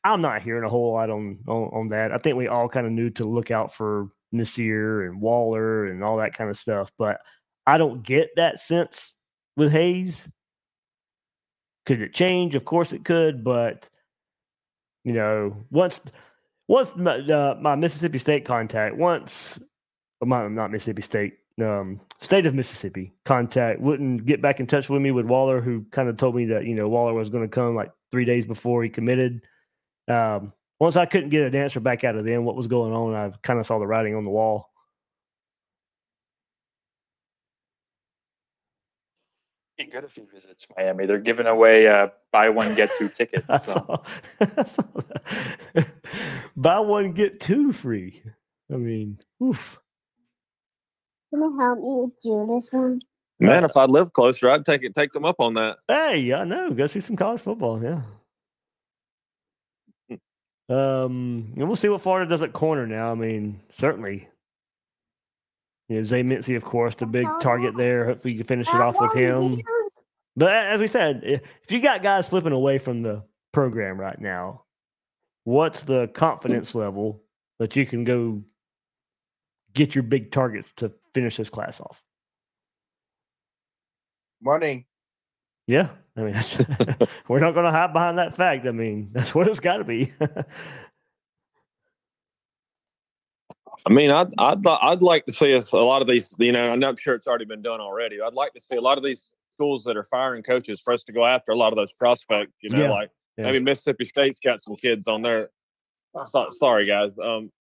I'm not hearing a whole lot on, on, on that. I think we all kind of knew to look out for Nasir and Waller and all that kind of stuff, but I don't get that sense with Hayes. Could it change? Of course it could, but you know, once once my, uh, my Mississippi State contact, once my not Mississippi State, um, State of Mississippi contact wouldn't get back in touch with me with Waller, who kind of told me that you know Waller was going to come like three days before he committed. Um, once I couldn't get an answer back out of them, what was going on, I kind of saw the writing on the wall. Be good if he visits Miami. They're giving away uh, buy one, get two tickets. So. I saw, I saw buy one, get two free. I mean, oof. Can I help you do this one? Man, if I lived closer, I'd take it, take them up on that. Hey, I know. Go see some college football. Yeah. um, and we'll see what Florida does at corner now. I mean, certainly. You know, Zay Mincy, of course, the big target there. Hopefully, you can finish it off with him. But as we said, if you got guys slipping away from the program right now, what's the confidence level that you can go get your big targets to finish this class off? Money. Yeah. I mean, that's, we're not going to hide behind that fact. I mean, that's what it's got to be. I mean, I'd, I'd, I'd like to see us a lot of these, you know, and I'm sure it's already been done already. I'd like to see a lot of these schools that are firing coaches for us to go after a lot of those prospects, you know, yeah. like yeah. maybe Mississippi State's got some kids on there. Sorry, guys. Um,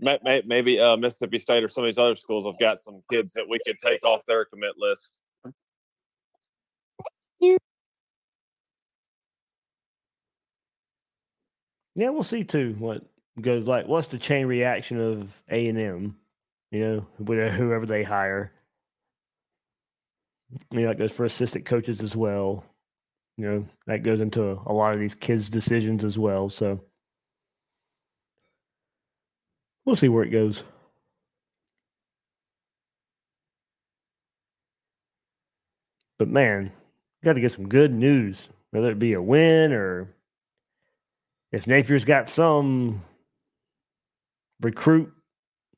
maybe uh, Mississippi State or some of these other schools have got some kids that we could take off their commit list. Yeah, we'll see too. What goes like? What's the chain reaction of A and M? You know, whoever they hire. You know, that goes for assistant coaches as well. You know, that goes into a lot of these kids' decisions as well. So we'll see where it goes. But man, got to get some good news, whether it be a win or if Napier's got some recruit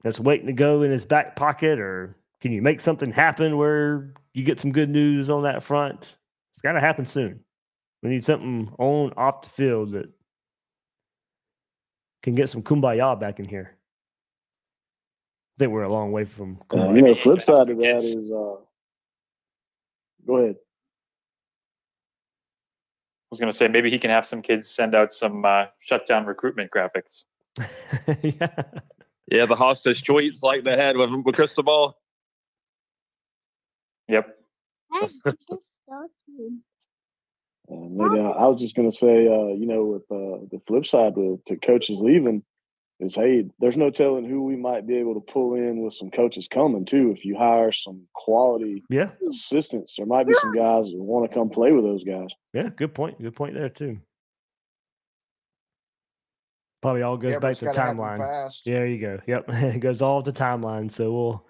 that's waiting to go in his back pocket, or can you make something happen where you get some good news on that front? It's got to happen soon. We need something on off the field that can get some kumbaya back in here. I think we're a long way from kumbaya. Uh, you know, the flip side of that is uh, go ahead. I was going to say, maybe he can have some kids send out some uh, shutdown recruitment graphics. yeah. yeah, the hostage tweets like they had with, with Cristobal. Yep. uh, maybe I, I was just going to say, uh, you know, with uh, the flip side with, to coaches leaving is, hey, there's no telling who we might be able to pull in with some coaches coming, too, if you hire some quality yeah. assistants. There might be some guys that want to come play with those guys. Yeah, good point. Good point there, too. Probably all goes yeah, back to the timeline. Yeah, there you go. Yep, it goes all to the timeline. So, we'll,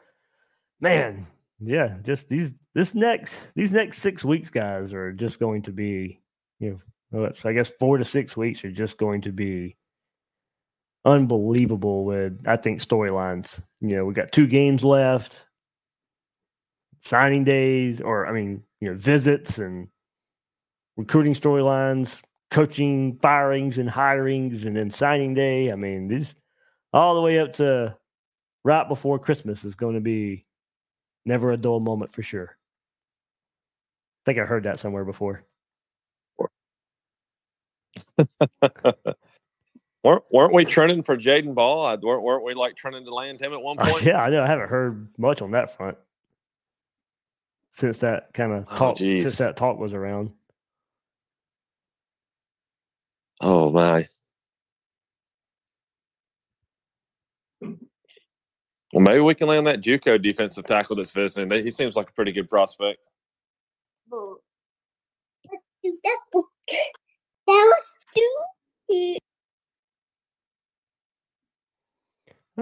man, yeah, just these this next these next six weeks, guys, are just going to be, you know, I guess four to six weeks are just going to be unbelievable with, I think, storylines. You know, we got two games left, signing days, or I mean, you know, visits and recruiting storylines, coaching firings and hirings, and then signing day. I mean, this all the way up to right before Christmas is going to be never a dull moment for sure. I think I heard that somewhere before. Weren't, weren't we trending for Jaden Ball? I, weren't, weren't we like trending to land him at one point? Uh, yeah, I know. I haven't heard much on that front since that kind of oh, talk. Geez. Since that talk was around. Oh my! Well, maybe we can land that JUCO defensive tackle that's visiting. He seems like a pretty good prospect. All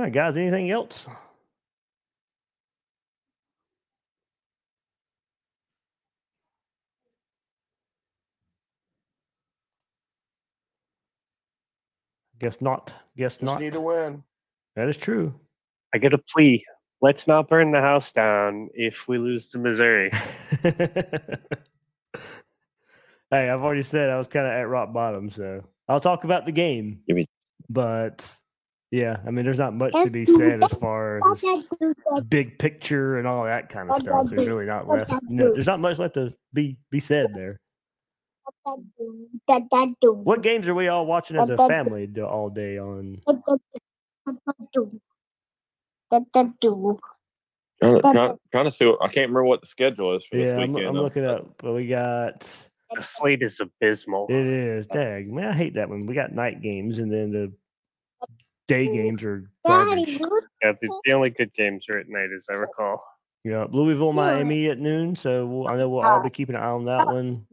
right, guys, anything else? Guess not. Guess Just not. Just need to win. That is true. I get a plea. Let's not burn the house down if we lose to Missouri. Hey, I've already said I was kind of at rock bottom, so I'll talk about the game. But, yeah, I mean, there's not much to be said as far as big picture and all that kind of stuff. There's really not left. No, there's not much left to be, be said there. What games are we all watching as a family all day on? Trying to, trying, trying to see what, I can't remember what the schedule is for this yeah, weekend. I'm, I'm looking up, but we got the slate is abysmal. It is. Dang, man, I hate that one. We got night games, and then the day games are garbage. Yeah, the, the only good games are at night, as I recall. Yeah, Louisville, Miami at noon. So we'll, I know we'll all be keeping an eye on that one.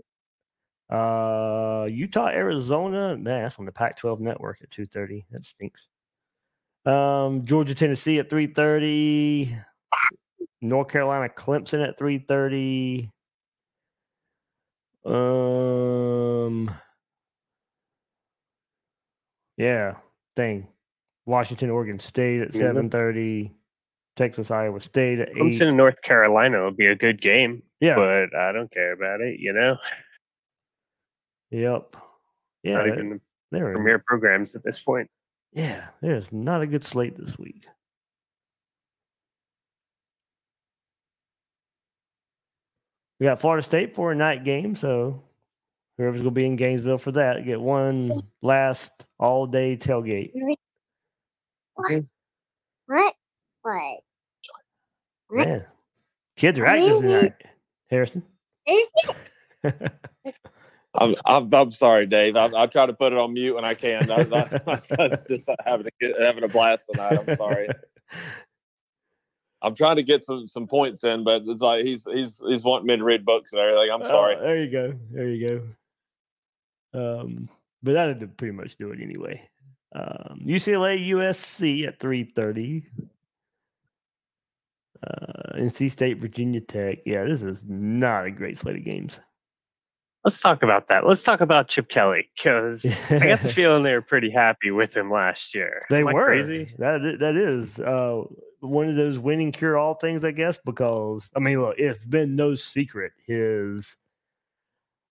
Uh, Utah, Arizona. Man, that's on the Pac twelve network at two thirty. That stinks. Um, Georgia, Tennessee at three thirty. North Carolina, Clemson at three thirty. Um, yeah, dang. Washington, Oregon State at seven thirty. Texas, Iowa State at eight. Clemson and North Carolina will be a good game. Yeah, but I don't care about it, you know. Yep. Yeah. Not even the premier programs at this point. Yeah, there's not a good slate this week. We got Florida State for a night game, so whoever's going to be in Gainesville for that, get one last all-day tailgate. What? What? What? Man, kids are active tonight, Harrison. Is it? I'm, I'm I'm sorry, Dave. I, I try to put it on mute when I can. I, I, my son's just having a, having a blast tonight. I'm sorry. I'm trying to get some, some points in, but it's like he's he's he's wanting me to read books and everything. I'm sorry. Oh, there you go. There you go. Um, but that would pretty much do it anyway. Um, U C L A, U S C at three thirty. Uh, N C State, Virginia Tech. Yeah, this is not a great slate of games. Let's talk about that. Let's talk about Chip Kelly, because I got the feeling they were pretty happy with him last year. They were. Crazy? That that is uh, one of those winning cure-all things, I guess. Because I mean, look, it's been no secret his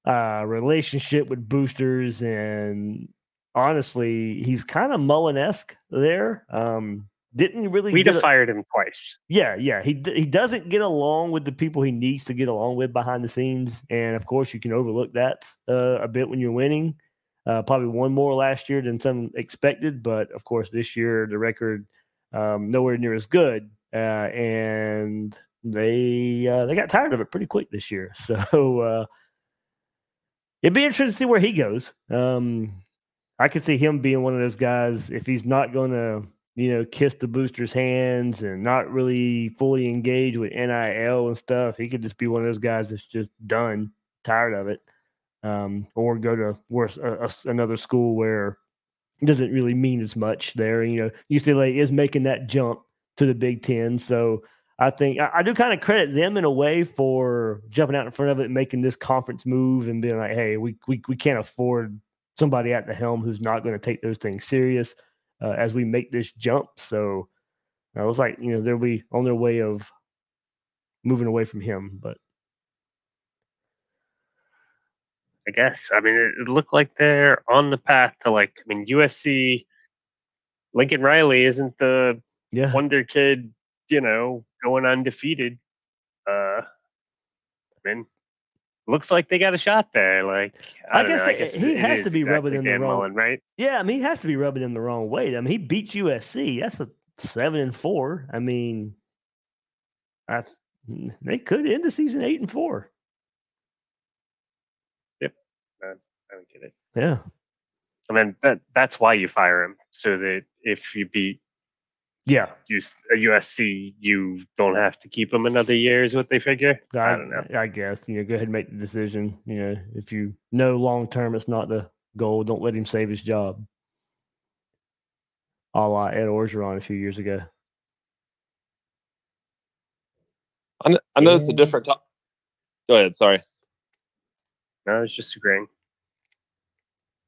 uh, relationship with boosters, and honestly, he's kind of Mullen-esque there. Um, didn't really. We'd have fired him twice. Yeah, yeah. He he doesn't get along with the people he needs to get along with behind the scenes, and of course, you can overlook that uh, a bit when you're winning. Uh, probably one more last year than some expected, but of course, this year the record um, nowhere near as good, uh, and they uh, they got tired of it pretty quick this year. So uh, it'd be interesting to see where he goes. Um, I could see him being one of those guys if he's not going to, you know, kiss the boosters' hands and not really fully engage with N I L and stuff. He could just be one of those guys that's just done, tired of it, um, or go to worse uh, another school where it doesn't really mean as much there. And, you know, U C L A is making that jump to the Big Ten. So I think I, I do kind of credit them in a way for jumping out in front of it and making this conference move and being like, hey, we we, we can't afford somebody at the helm who's not going to take those things serious. Uh, as we make this jump. So I was like, you know, they'll be on their way of moving away from him, but I guess, I mean, it, it looked like they're on the path to, like, I mean, U S C, Lincoln Riley isn't the yeah. wonder kid, you know, going undefeated. Uh, I mean, looks like they got a shot there. Like I, I, guess, they, I guess he has to be exactly rubbing in the wrong, Mullen, right? Yeah, I mean he has to be rubbing in the wrong way. I mean he beat U S C. That's a seven and four. I mean, I they could end the season eight and four. Yep, I, I don't get it. Yeah, I mean that that's why you fire him, so that if you beat Yeah. You, U S C, you don't have to keep them another year is what they figure. I, I don't know. I guess. You know, go ahead and make the decision. You know, if you know long-term it's not the goal, don't let him save his job. A la Ed Orgeron a few years ago. I, I know it's a different topic. Go ahead. Sorry. No, I was just agreeing.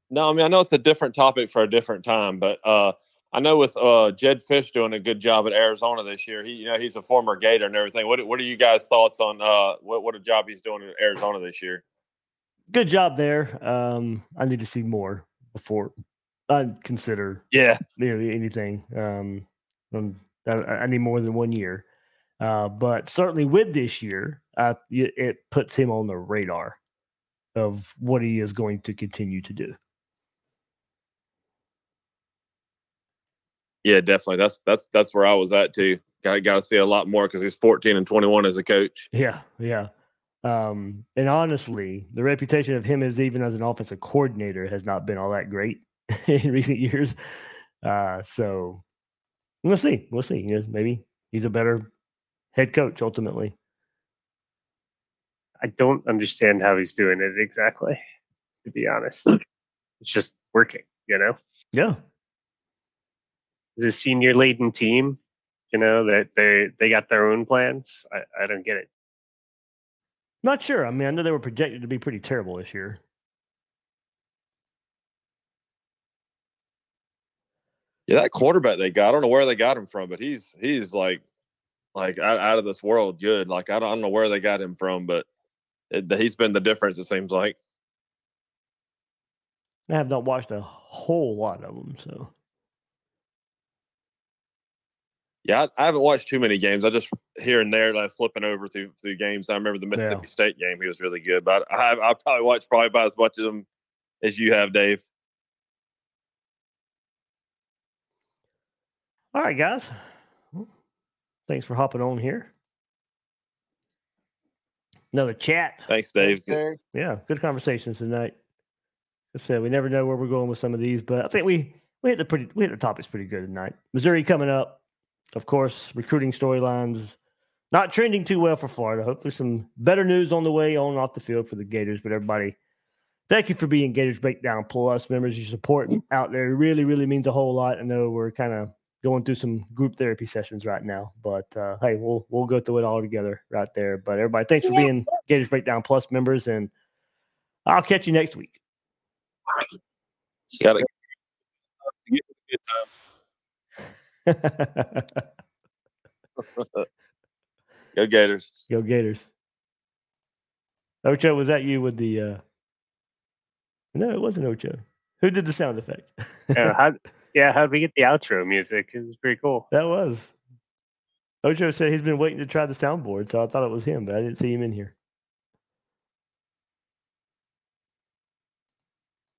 No, I mean, I know it's a different topic for a different time, but uh, I know with uh, Jed Fish doing a good job at Arizona this year, he, you know, he's a former Gator and everything. What What are you guys' thoughts on uh, what, what a job he's doing in Arizona this year? Good job there. Um, I need to see more before I consider yeah. you know, anything. Um, I'm, I, I need more than one year. Uh, but certainly with this year, I, it puts him on the radar of what he is going to continue to do. Yeah, definitely. That's that's that's where I was at too. Got got to see a lot more because he's fourteen and twenty-one as a coach. Yeah, yeah. Um, and honestly, the reputation of him as even as an offensive coordinator has not been all that great in recent years. Uh, so we'll see. We'll see. You know, maybe he's a better head coach ultimately. I don't understand how he's doing it exactly, to be honest. It's just working, you know? Yeah. It's a senior-laden team, you know, that they, they got their own plans. I, I don't get it. Not sure. I mean, I know they were projected to be pretty terrible this year. Yeah, that quarterback they got, I don't know where they got him from, but he's he's like like out of this world good. Like, I don't, I don't know where they got him from, but It, he's been the difference, it seems like. I have not watched a whole lot of them, so. Yeah, I, I haven't watched too many games. I just, here and there, like flipping over through through games. I remember the Mississippi yeah. State game. He was really good. But I, I, I probably watched probably about as much of them as you have, Dave. All right, guys. Thanks for hopping on here. Another chat. Thanks, Dave. Thanks, yeah, good conversations tonight. As I said, we never know where we're going with some of these, but I think we we hit the pretty we hit the topics pretty good tonight. Missouri coming up, of course. Recruiting storylines not trending too well for Florida. Hopefully, some better news on the way on and off the field for the Gators. But everybody, thank you for being Gators Breakdown Plus members. Your support out there really, really means a whole lot. I know we're kind of going through some group therapy sessions right now, but uh, hey, we'll we'll go through it all together right there. But everybody, thanks for being Gators Breakdown Plus members, and I'll catch you next week. Got it. Go Gators! Go Gators! Ocho, was that you with the? Uh... No, it wasn't Ocho. Who did the sound effect? Yeah. How... Yeah, how'd we get the outro music? It was pretty cool. That was. Ojo said he's been waiting to try the soundboard, so I thought it was him, but I didn't see him in here.